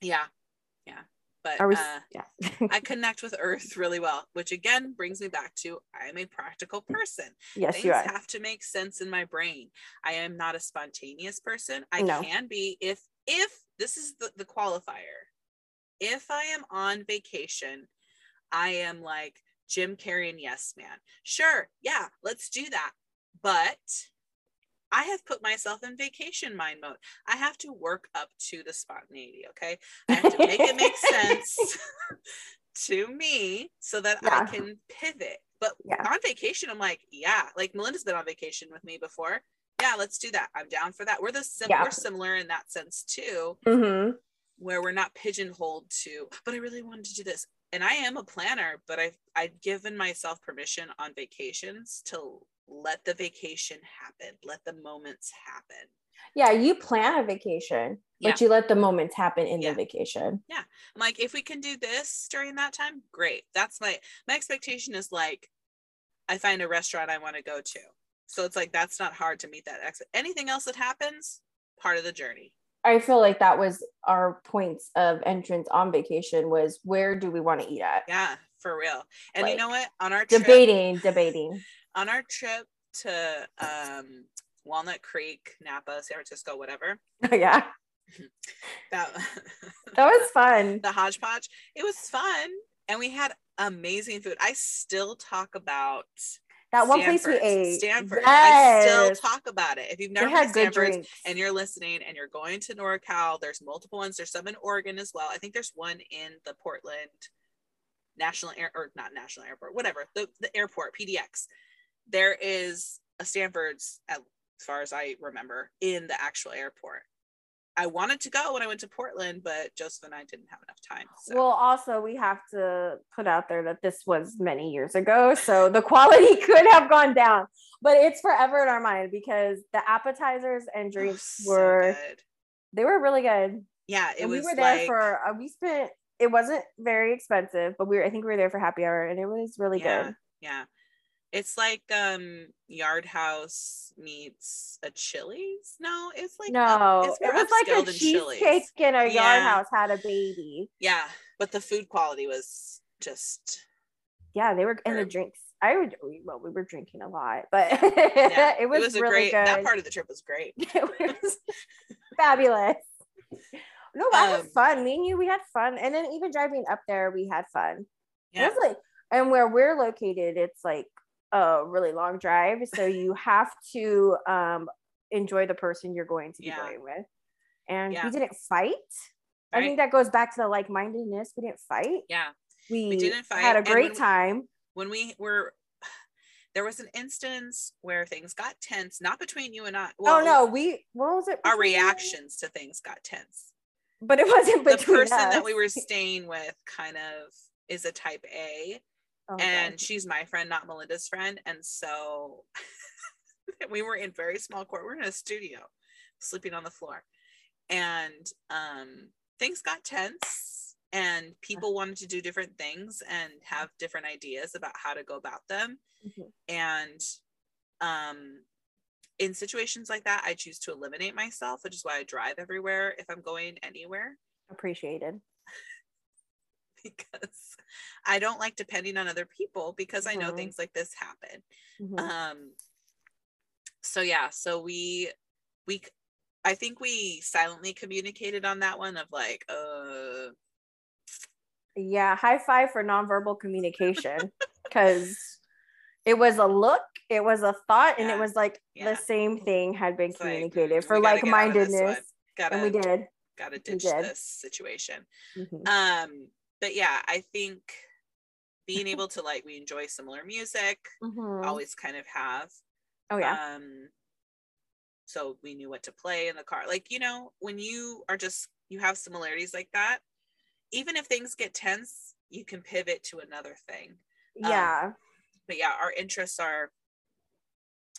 Yeah, yeah. But Are we, uh, yeah. I connect with Earth really well, which again brings me back to I am a practical person. Yes, things you are. Have to make sense in my brain. I am not a spontaneous person. I no. can be if if this is the, the qualifier. If I am on vacation, I am like Jim Carrey and Yes Man. Sure, yeah, let's do that. But I have put myself in vacation mind mode. I have to work up to the spontaneity, okay? I have to make it make sense to me so that yeah. I can pivot. But yeah. on vacation, I'm like, yeah. Like Melinda's been on vacation with me before. Yeah, let's do that. I'm down for that. We're the sim- yeah. we're similar in that sense too, mm-hmm. where we're not pigeonholed to, but I really wanted to do this. And I am a planner, but I've, I've given myself permission on vacations to let the vacation happen, let the moments happen. Yeah, you plan a vacation, yeah. but you let the moments happen in yeah. the vacation. Yeah. I'm like, if we can do this during that time, great. That's my my expectation is like, I find a restaurant I want to go to. So it's like, that's not hard to meet that. Ex- anything else that happens, part of the journey. I feel like that was our points of entrance on vacation was where do we want to eat at? Yeah, for real. And like, you know what? On our trip, debating, debating. On our trip to um, Walnut Creek, Napa, San Francisco, whatever. Yeah. That, that was fun. The hodgepodge. It was fun. And we had amazing food. I still talk about that one Stanford, place we ate. Stanford. Yes. I still talk about it. If you've never had Stanford and you're listening and you're going to NorCal, there's multiple ones. There's some in Oregon as well. I think there's one in the Portland National Air or not National Airport, whatever, the, the airport, P D X. There is a Stanford's, as far as I remember, in the actual airport. I wanted to go when I went to Portland, but Joseph and I didn't have enough time. So. Well, also, we have to put out there that this was many years ago, so the quality could have gone down. But it's forever in our mind because the appetizers and drinks oh, so were, good. They were really good. Yeah, it and was we were there like, for, uh, we spent, it wasn't very expensive, but we were, I think we were there for happy hour, and it was really yeah, good. Yeah. It's like um, Yard House meets a Chili's. No, it's like no, up, it's it was like a cheesecake and a yeah. Yard House had a baby. Yeah, but the food quality was just yeah. They were and the drinks. I would well, we were drinking a lot, but yeah. Yeah. it was, it was really a great, good. That part of the trip was great. It was fabulous. No, that um, was fun. Me and you, we had fun, and then even driving up there, we had fun. Yeah, it was like, and where we're located, it's like. A really long drive, so you have to um enjoy the person you're going to be yeah. going with, and yeah. we didn't fight Right? I think that goes back to the like-mindedness. We didn't fight. Yeah. We, we didn't fight. Had a great when, time. When we were, there was an instance where things got tense, not between you and I. Well, oh no, we, what was it? Our reactions to things got tense. But it wasn't between us. The person that we were staying with kind of is a type A. Oh, and God. She's my friend, not Melinda's friend. And so we were in very small court. We're in a studio, sleeping on the floor. And um, things got tense and people wanted to do different things and have different ideas about how to go about them. Mm-hmm. And um, in situations like that, I choose to eliminate myself, which is why I drive everywhere if I'm going anywhere. Appreciated. Because I don't like depending on other people, because mm-hmm. I know things like this happen. Mm-hmm. Um, so yeah, so we, we, I think we silently communicated on that one of like, uh. Yeah. High five for nonverbal communication. Cause it was a look, it was a thought. Yeah. And it was like yeah. the same thing had been it's communicated like, for like-mindedness. And we did. Gotta ditch this situation. Mm-hmm. Um, But yeah, I think being able to like, we enjoy similar music, mm-hmm. always kind of have. Oh yeah. Um, so we knew what to play in the car. Like, you know, when you are just, you have similarities like that, even if things get tense, you can pivot to another thing. Yeah. Um, but yeah, our interests are,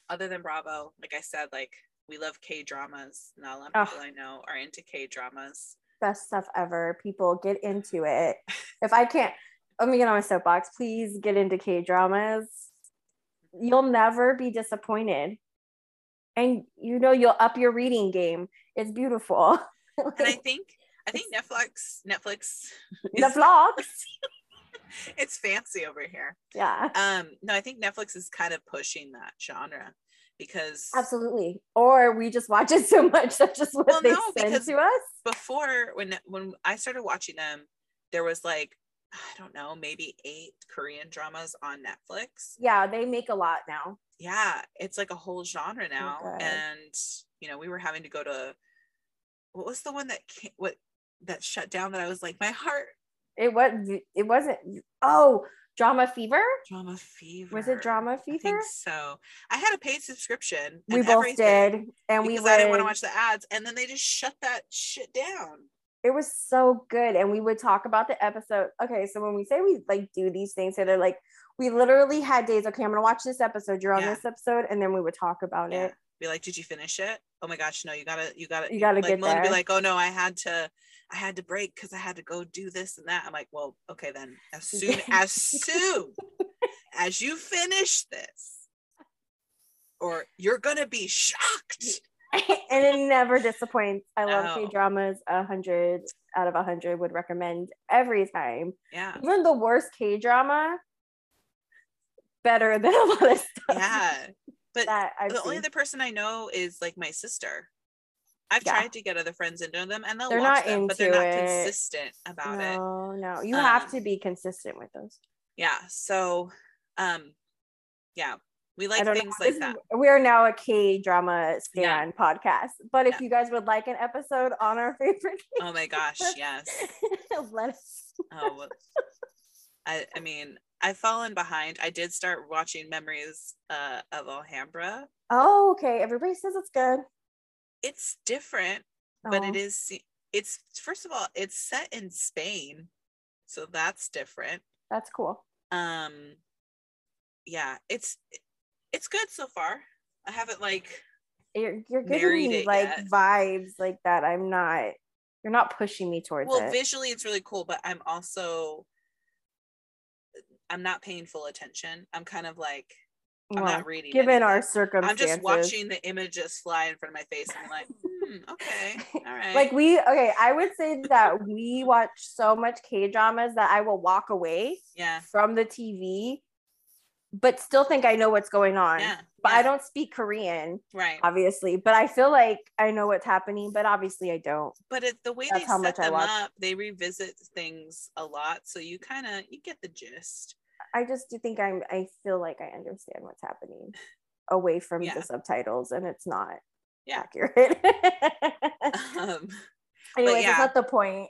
other than Bravo, like I said, like we love K-dramas. Not a lot of people I know are into K-dramas. Best stuff ever. People get into it. If I can't, let me get on my soapbox. Please get into K-dramas. You'll never be disappointed. And you know, you'll up your reading game. It's beautiful. Like, and I think I think Netflix Netflix Netflix. It's fancy over here. Yeah. Um, no, I think Netflix is kind of pushing that genre. Because absolutely, or we just watch it so much that's just what well, they no, send to us. Before, when when I started watching them, there was like I don't know, maybe eight Korean dramas on Netflix. Yeah, they make a lot now. Yeah, it's like a whole genre now, okay. And you know, we were having to go to what was the one that came, what that shut down that I was like, my heart. It was. It wasn't. Oh. Drama Fever? Drama Fever. Was it Drama Fever? I think so. I had a paid subscription. We both did. And we would, I didn't want to watch the ads. And then they just shut that shit down. It was so good. And we would talk about the episode. Okay, so when we say we like do these things, so they're like, we literally had days, okay, I'm going to watch this episode. You're on yeah. this episode. And then we would talk about yeah. it. Be like, did you finish it? Oh my gosh, no, you gotta, you gotta, you gotta like, get Melinda there. Be like, oh no, I had to, I had to break because I had to go do this and that. I'm like, well, okay then. As soon as soon as you finish this, or you're gonna be shocked. And it never disappoints. I love no. K-dramas. A hundred out of a hundred would recommend every time. Yeah, even the worst K-drama, better than a lot of stuff. Yeah. But the only other person I know is like my sister. I've yeah. tried to get other friends into them and they'll they're watch them, but they're not it. consistent about no, it. Oh no, you um, have to be consistent with those. Yeah. So, um, yeah, we like things know. like this that. Is, we are now a K-drama stan yeah. podcast, but if yeah. you guys would like an episode on our favorite. Oh my gosh. Yes. Let us. Oh, well, I, I mean, I've fallen behind. I did start watching Memories uh, of Alhambra. Oh, okay. Everybody says it's good. It's different, oh. but it is, it's, first of all, it's set in Spain. So that's different. That's cool. Um, yeah, it's, it's good so far. I haven't like, you're, you're giving me like yet. vibes like that. I'm not, you're not pushing me towards well, it. Well, visually it's really cool, but I'm also, I'm not paying full attention. I'm kind of like, I'm well, not reading. Given anything. Our circumstances, I'm just watching the images fly in front of my face. And I'm like, hmm, okay, all right. Like we, okay, I would say that we watch so much K-dramas that I will walk away yeah. from the T V, but still think I know what's going on. Yeah. But yeah. I don't speak Korean, right? Obviously, but I feel like I know what's happening, but obviously I don't. But it's the way That's they set them up, they revisit things a lot, so you kind of you get the gist. I just do think I'm. I feel like I understand what's happening away from yeah. the subtitles, and it's not yeah. accurate. um, Anyway, yeah. That's not the point.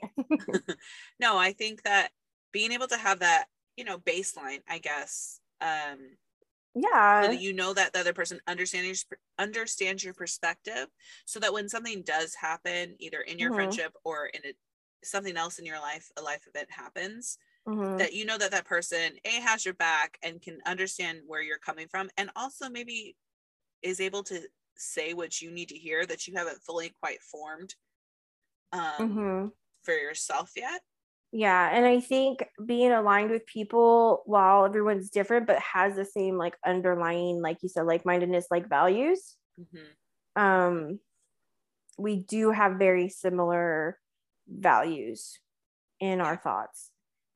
No, I think that being able to have that, you know, baseline, I guess, um, yeah, so that you know that the other person understands understands your perspective, so that when something does happen, either in your mm-hmm. friendship or in a, something else in your life, a life event happens, mm-hmm. that you know that that person A, has your back and can understand where you're coming from, and also maybe is able to say what you need to hear that you haven't fully quite formed um, mm-hmm. for yourself yet. Yeah. And I think being aligned with people, while everyone's different, but has the same like underlying, like you said, like-mindedness, like values. Mm-hmm. Um, we do have very similar values in yeah. our thoughts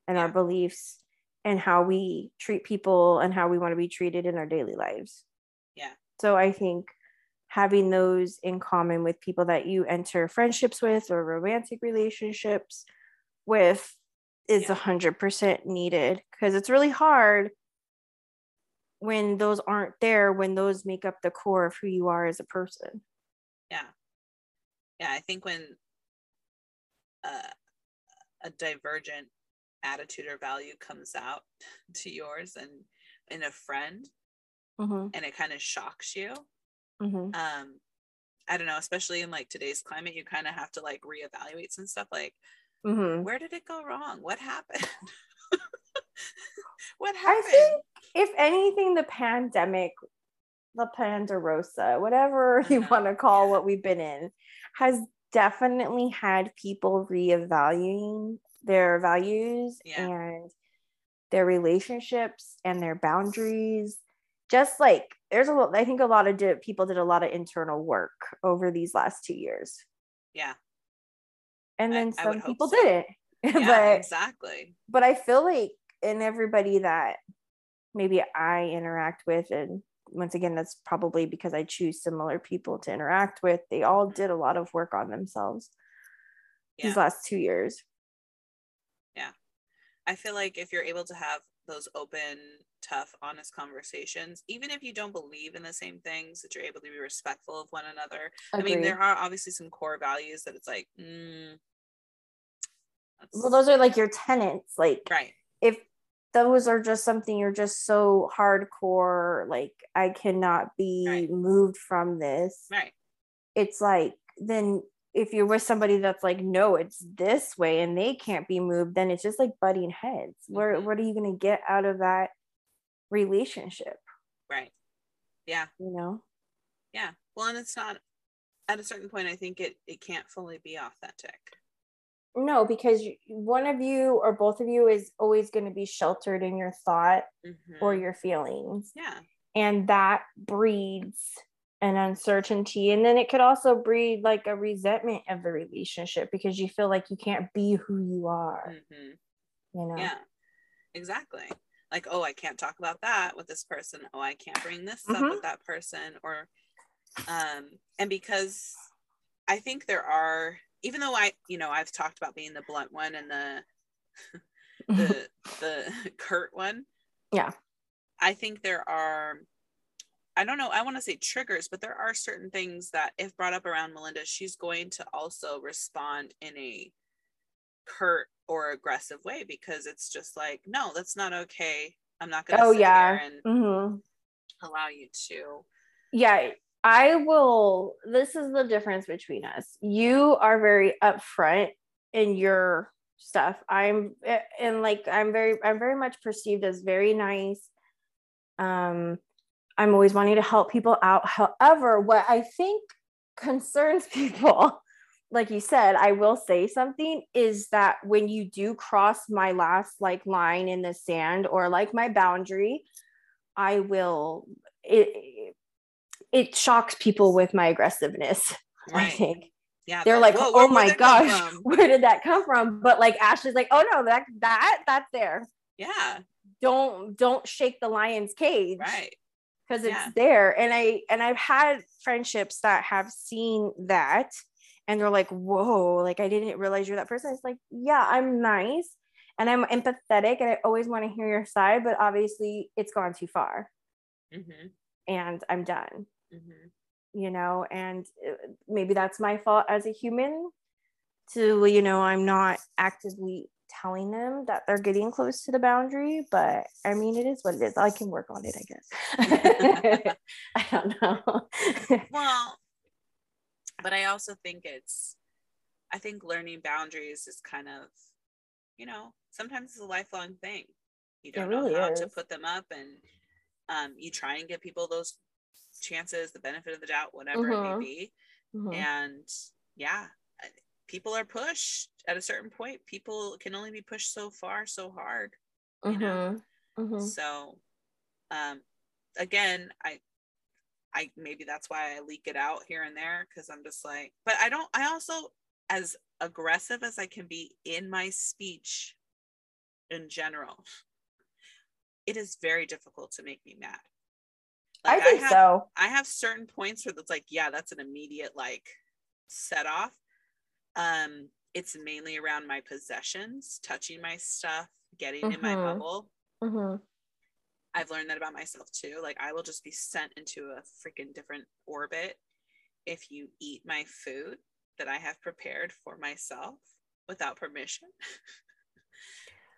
and yeah. our beliefs and how we treat people and how we want to be treated in our daily lives. Yeah. So I think having those in common with people that you enter friendships with or romantic relationships with is a hundred percent needed, because it's really hard when those aren't there, when those make up the core of who you are as a person. Yeah. Yeah. I think when uh, a divergent attitude or value comes out to yours and in a friend mm-hmm. and it kind of shocks you, mm-hmm. um, I don't know, especially in like today's climate, you kind of have to like reevaluate some stuff like, mm-hmm. where did it go wrong? What happened? What happened? I think, if anything, the pandemic, the Pandarosa, whatever you want to call what we've been in, has definitely had people reevaluating their values yeah. and their relationships and their boundaries. Just like there's a lot, I think a lot of di- people did a lot of internal work over these last two years. Yeah. And then I, some I people so. didn't. Yeah, but, exactly. But I feel like in everybody that maybe I interact with, and once again, that's probably because I choose similar people to interact with, they all did a lot of work on themselves yeah. these last two years. Yeah. I feel like if you're able to have those open, tough, honest conversations, even if you don't believe in the same things, that you're able to be respectful of one another. Agreed. I mean, there are obviously some core values that it's like, mm, well, those are like your tenets, like right. if those are just something you're just so hardcore, like I cannot be right. moved from this. Right. It's like, then if you're with somebody that's like, no, it's this way and they can't be moved, then it's just like butting heads. Mm-hmm. Where what are you going to get out of that relationship? Right. Yeah. You know? Yeah. Well, and it's not, at a certain point, I think it, it can't fully be authentic. No, because one of you or both of you is always going to be sheltered in your thought mm-hmm. or your feelings. Yeah. And that breeds an uncertainty. And then it could also breed like a resentment of the relationship, because you feel like you can't be who you are. Mm-hmm. You know? Yeah, exactly. Like, oh, I can't talk about that with this person. Oh, I can't bring this mm-hmm. up with that person. Or, um, and because I think there are, even though I, you know, I've talked about being the blunt one and the, the, the curt one. Yeah. I think there are, I don't know, I want to say triggers, but there are certain things that if brought up around Melinda, she's going to also respond in a curt or aggressive way, because it's just like, no, that's not okay. I'm not gonna oh, sit yeah. here and mm-hmm. allow you to. Yeah, I will. This is the difference between us. You are very upfront in your stuff. I'm and like I'm very I'm very much perceived as very nice. Um, I'm always wanting to help people out. However, what I think concerns people, like you said, I will say something, is that when you do cross my last like line in the sand or like my boundary, I will, it, it shocks people with my aggressiveness. Right. I think yeah, they're like, whoa, whoa, oh my gosh, where did that come from? But like Ashley's like, oh no, that, that, that's there. Yeah. Don't, don't shake the lion's cage. Right. Cause it's yeah. there. And I, and I've had friendships that have seen that. And they're like, whoa, like, I didn't realize you're that person. It's like, yeah, I'm nice and I'm empathetic and I always want to hear your side, but obviously it's gone too far mm-hmm. and I'm done, mm-hmm. you know, and maybe that's my fault as a human to, you know, I'm not actively telling them that they're getting close to the boundary, but I mean, it is what it is. I can work on it, I guess. I don't know. Well, but I also think it's, I think learning boundaries is kind of, you know, sometimes it's a lifelong thing. You don't really know how is. to put them up, and um, you try and give people those chances, the benefit of the doubt, whatever mm-hmm. it may be. Mm-hmm. And yeah, people are pushed at a certain point. People can only be pushed so far, so hard, you mm-hmm. know? Mm-hmm. So um, again, I, I, maybe that's why I leak it out here and there. Cause I'm just like, but I don't, I also, as aggressive as I can be in my speech in general, it is very difficult to make me mad. Like I think I have, so. I have certain points where it's like, yeah, that's an immediate like set off. Um, it's mainly around my possessions, touching my stuff, getting mm-hmm. in my bubble. Mm-hmm. I've learned that about myself too. Like I will just be sent into a freaking different orbit if you eat my food that I have prepared for myself without permission.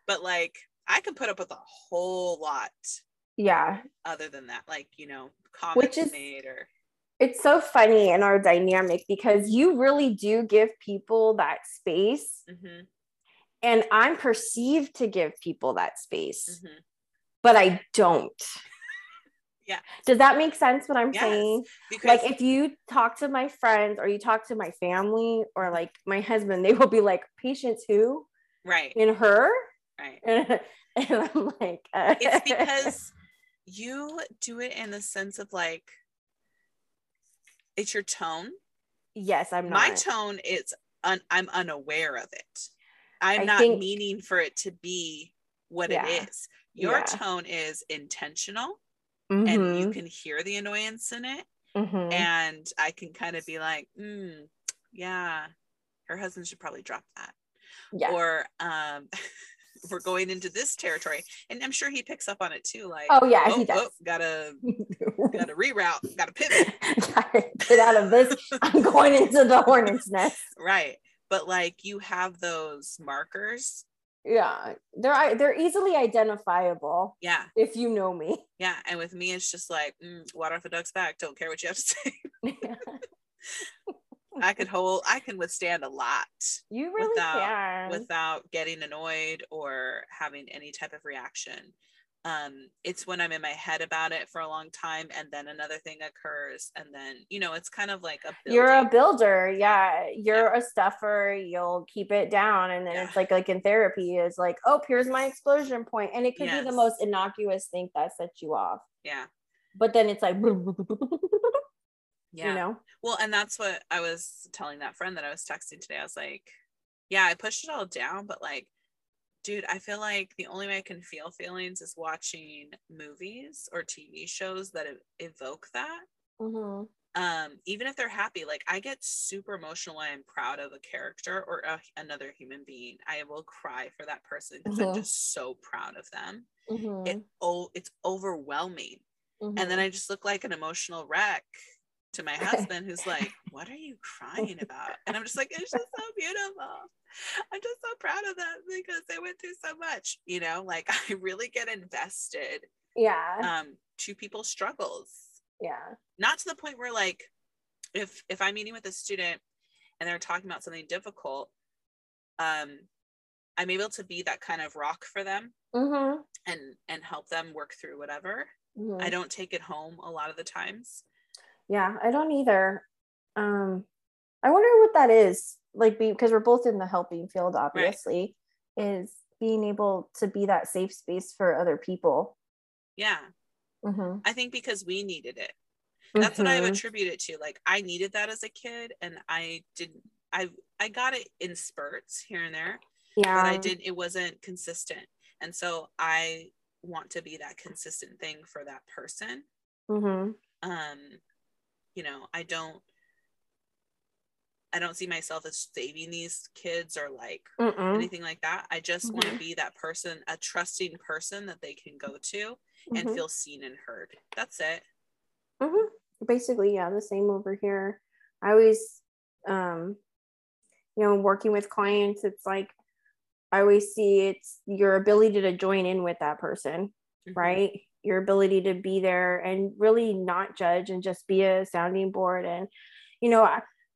But like, I can put up with a whole lot. Yeah. Other than that, like, you know, comments is, made or. It's so funny in our dynamic because you really do give people that space. Mm-hmm. And I'm perceived to give people that space, mm-hmm. but I don't. Yeah. Does that make sense what I'm yes, saying? Because like if you talk to my friends or you talk to my family or like my husband, they will be like, patience who? Right. In her? Right. And, and I'm like. Uh, it's because you do it in the sense of like, it's your tone. Yes, I'm not. My tone is, un- I'm unaware of it. I'm I not think, meaning for it to be what yeah, it is. Your yeah. tone is intentional. Mm-hmm. And you can hear the annoyance in it. Mm-hmm. And I can kind of be like, mm, yeah, her husband should probably drop that. Yeah. Or um, we're going into this territory. And I'm sure he picks up on it too. Like, oh, yeah, oh, he does. Oh, gotta, gotta reroute, gotta pivot. Gotta get out of this. I'm going into the hornet's nest. Right. But like you have those markers. Yeah, they're they're easily identifiable. Yeah, if you know me. Yeah, and with me, it's just like mm, water off a duck's back. Don't care what you have to say. Yeah. I could hold. I can withstand a lot. You really without, can without getting annoyed or having any type of reaction. Um, it's when I'm in my head about it for a long time, and then another thing occurs, and then you know, it's kind of like a building. You're a builder, yeah. You're yeah. a stuffer. You'll keep it down, and then yeah. it's like like in therapy, is like, oh, here's my explosion point, and it could yes. be the most innocuous thing that sets you off. Yeah, but then it's like, yeah, you know. Well, and that's what I was telling that friend that I was texting today. I was like, yeah, I pushed it all down, but like. Dude, I feel like the only way I can feel feelings is watching movies or T V shows that evoke that. Mm-hmm. Um, even if they're happy, like I get super emotional when I'm proud of a character or a, another human being. I will cry for that person because mm-hmm. I'm just so proud of them. Mm-hmm. It oh, it's overwhelming. Mm-hmm. And then I just look like an emotional wreck to my husband who's like, what are you crying about? And I'm just like, it's just so beautiful. I'm just so proud of them because they went through so much, you know, like I really get invested. Yeah. Um, to people's struggles. Yeah. Not to the point where like, if, if I'm meeting with a student and they're talking about something difficult, um, I'm able to be that kind of rock for them mm-hmm. and, and help them work through whatever. Mm-hmm. I don't take it home a lot of the times. Yeah, I don't either. Um, I wonder what that is. Like because we're both in the helping field, obviously, right. is being able to be that safe space for other people. Yeah. Mm-hmm. I think because we needed it. That's mm-hmm. what I would attribute it to. Like I needed that as a kid and I didn't, I, I got it in spurts here and there, yeah. but I didn't, it wasn't consistent. And so I want to be that consistent thing for that person. Mm-hmm. Um, you know, I don't, I don't see myself as saving these kids or like Mm-mm. anything like that. I just mm-hmm. want to be that person, a trusting person that they can go to mm-hmm. and feel seen and heard. That's it. Mm-hmm. Basically, yeah, the same over here. I always, um, you know, working with clients, it's like, I always see it's your ability to join in with that person, mm-hmm. right? Your ability to be there and really not judge and just be a sounding board. And, you know,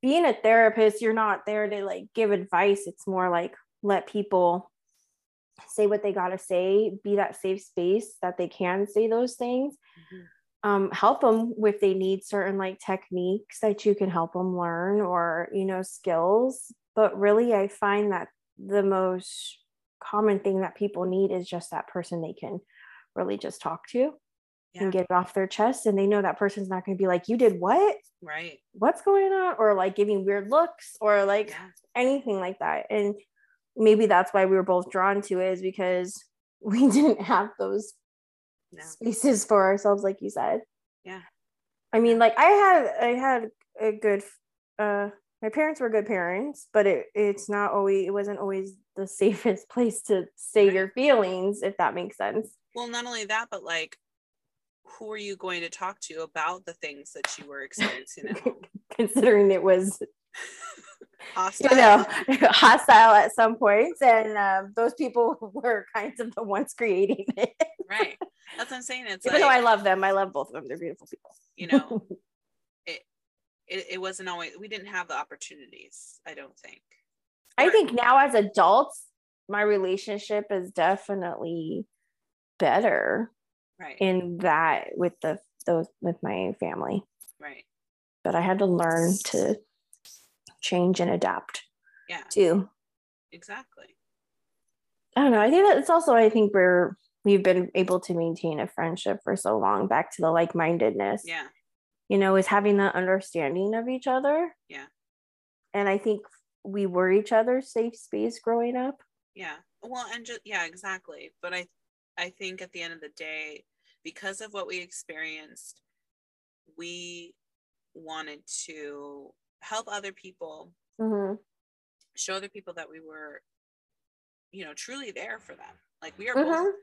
being a therapist, you're not there to like give advice. It's more like let people say what they got to say, be that safe space that they can say those things. Mm-hmm. Um, help them if they need certain like techniques that you can help them learn, or, you know, skills. But really, I find that the most common thing that people need is just that person they can really just talk to yeah. and get it off their chest. And they know that person's not going to be like, you did what? Right. What's going on? Or like giving weird looks or like yeah. anything like that. And maybe that's why we were both drawn to it, is because we didn't have those No. spaces for ourselves, like you said. Yeah. I mean, like I had, I had a good, uh, my parents were good parents, but it, it's not always, it wasn't always the safest place to say right. your feelings, if that makes sense. Well, not only that, but like, who are you going to talk to about the things that you were experiencing at home? Considering it was hostile. You know, hostile at some points, and um, those people were kind of the ones creating it. Right, that's what I'm saying. It's even like, though I love them, I love both of them. They're beautiful people. You know, it, it it wasn't always. We didn't have the opportunities. I don't think. Or, I think now as adults, my relationship is definitely better. Right. In that with the those with my family. Right. But I had to learn to change and adapt. Yeah. Too. Exactly. I don't know. I think that it's also, I think we're we've been able to maintain a friendship for so long, back to the like-mindedness. Yeah. You know, is having the understanding of each other. Yeah. And I think we were each other's safe space growing up. Yeah. Well, and just, yeah, exactly. But I, I think at the end of the day, because of what we experienced, we wanted to help other people, mm-hmm. show other people that we were, you know, truly there for them. Like we are mm-hmm. both,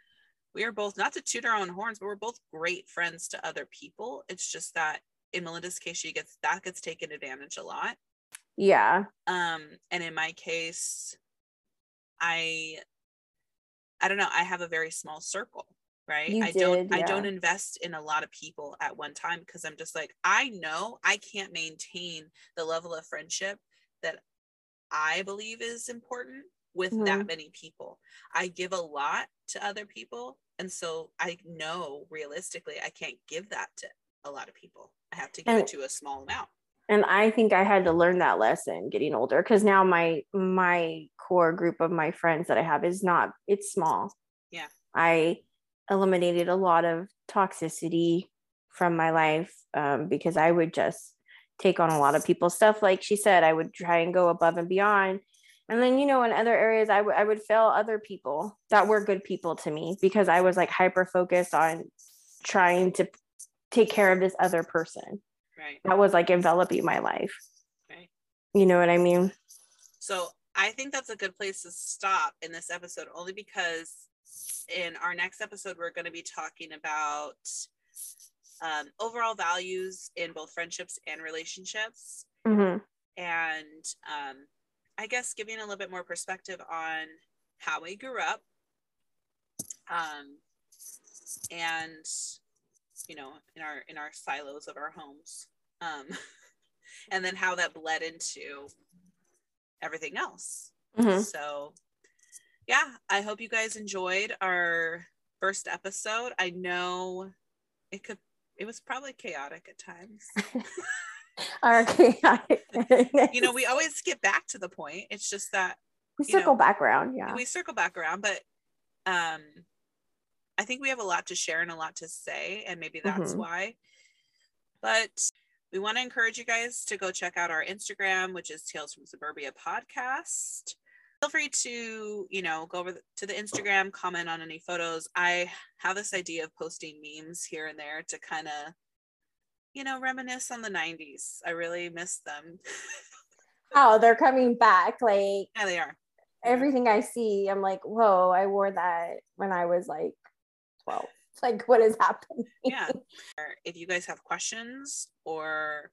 we are both, not to toot our own horns, but we're both great friends to other people. It's just that in Melinda's case, she gets, that gets taken advantage a lot. Yeah. Um, and in my case, I, I don't know. I have a very small circle, right? You I did, don't, yeah. I don't invest in a lot of people at one time, because I'm just like, I know I can't maintain the level of friendship that I believe is important with mm-hmm. that many people. I give a lot to other people. And so I know realistically, I can't give that to a lot of people. I have to give and, it to a small amount. And I think I had to learn that lesson getting older, because now my, my core group of my friends that I have is not, it's small. Yeah. I eliminated a lot of toxicity from my life um, because I would just take on a lot of people's stuff. Like she said, I would try and go above and beyond. And then, you know, in other areas, I, w- I would fail other people that were good people to me, because I was like hyper-focused on trying to take care of this other person. Right. That was like enveloping my life. Right. You know what I mean? So I think that's a good place to stop in this episode, only because in our next episode, we're going to be talking about um, overall values in both friendships and relationships. Mm-hmm. And um, I guess giving a little bit more perspective on how we grew up. Um, and, you know, in our, in our silos of our homes. Um, and then how that bled into everything else. Mm-hmm. So yeah, I hope you guys enjoyed our first episode. I know it could, it was probably chaotic at times. Our chaotic. You know, we always get back to the point. It's just that we circle know, back around. Yeah. We circle back around, but um, I think we have a lot to share and a lot to say, and maybe that's mm-hmm. why. But we want to encourage you guys to go check out our Instagram, which is Tales from Suburbia Podcast. Feel free to, you know, go over to the Instagram, comment on any photos. I have this idea of posting memes here and there to kind of, you know, reminisce on the nineties. I really miss them. Oh, they're coming back. Like, yeah, they are. Everything I see, I'm like, whoa, I wore that when I was like twelve. Like, what is happening? Yeah. If you guys have questions or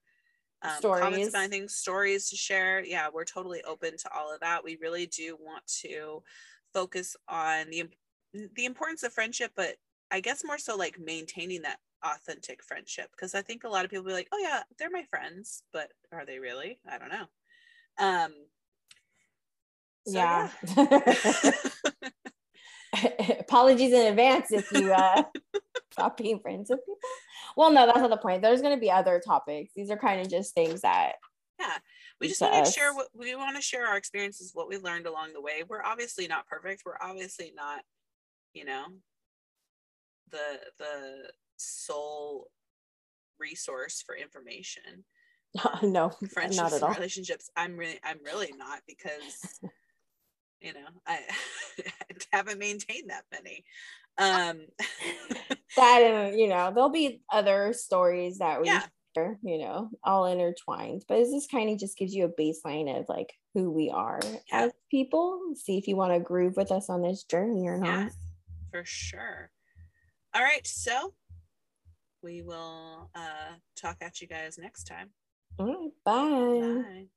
um, stories. Comments about anything, stories to share. Yeah, we're totally open to all of that. We really do want to focus on the the importance of friendship, but I guess more so like maintaining that authentic friendship, because I think a lot of people be like, oh yeah, they're my friends, but are they really? I don't know. Um, so, yeah. yeah. Apologies in advance if you uh, stop being friends with people. Well, no, that's not the point. There's going to be other topics. These are kind of just things that yeah we just want to share. What we want to share, our experiences, what we learned along the way. We're obviously not perfect. We're obviously not, you know, the the sole resource for information. Um, no, friendships, not at all. Relationships. I'm really, I'm really not, because you know I, I haven't maintained that many. Um, that and, you know, there'll be other stories that we, yeah. share, you know, all intertwined. But this kind of just gives you a baseline of like who we are yeah. as people. See if you want to groove with us on this journey or not. Yeah, for sure. All right, so we will uh, talk at you guys next time. All right, bye. Bye.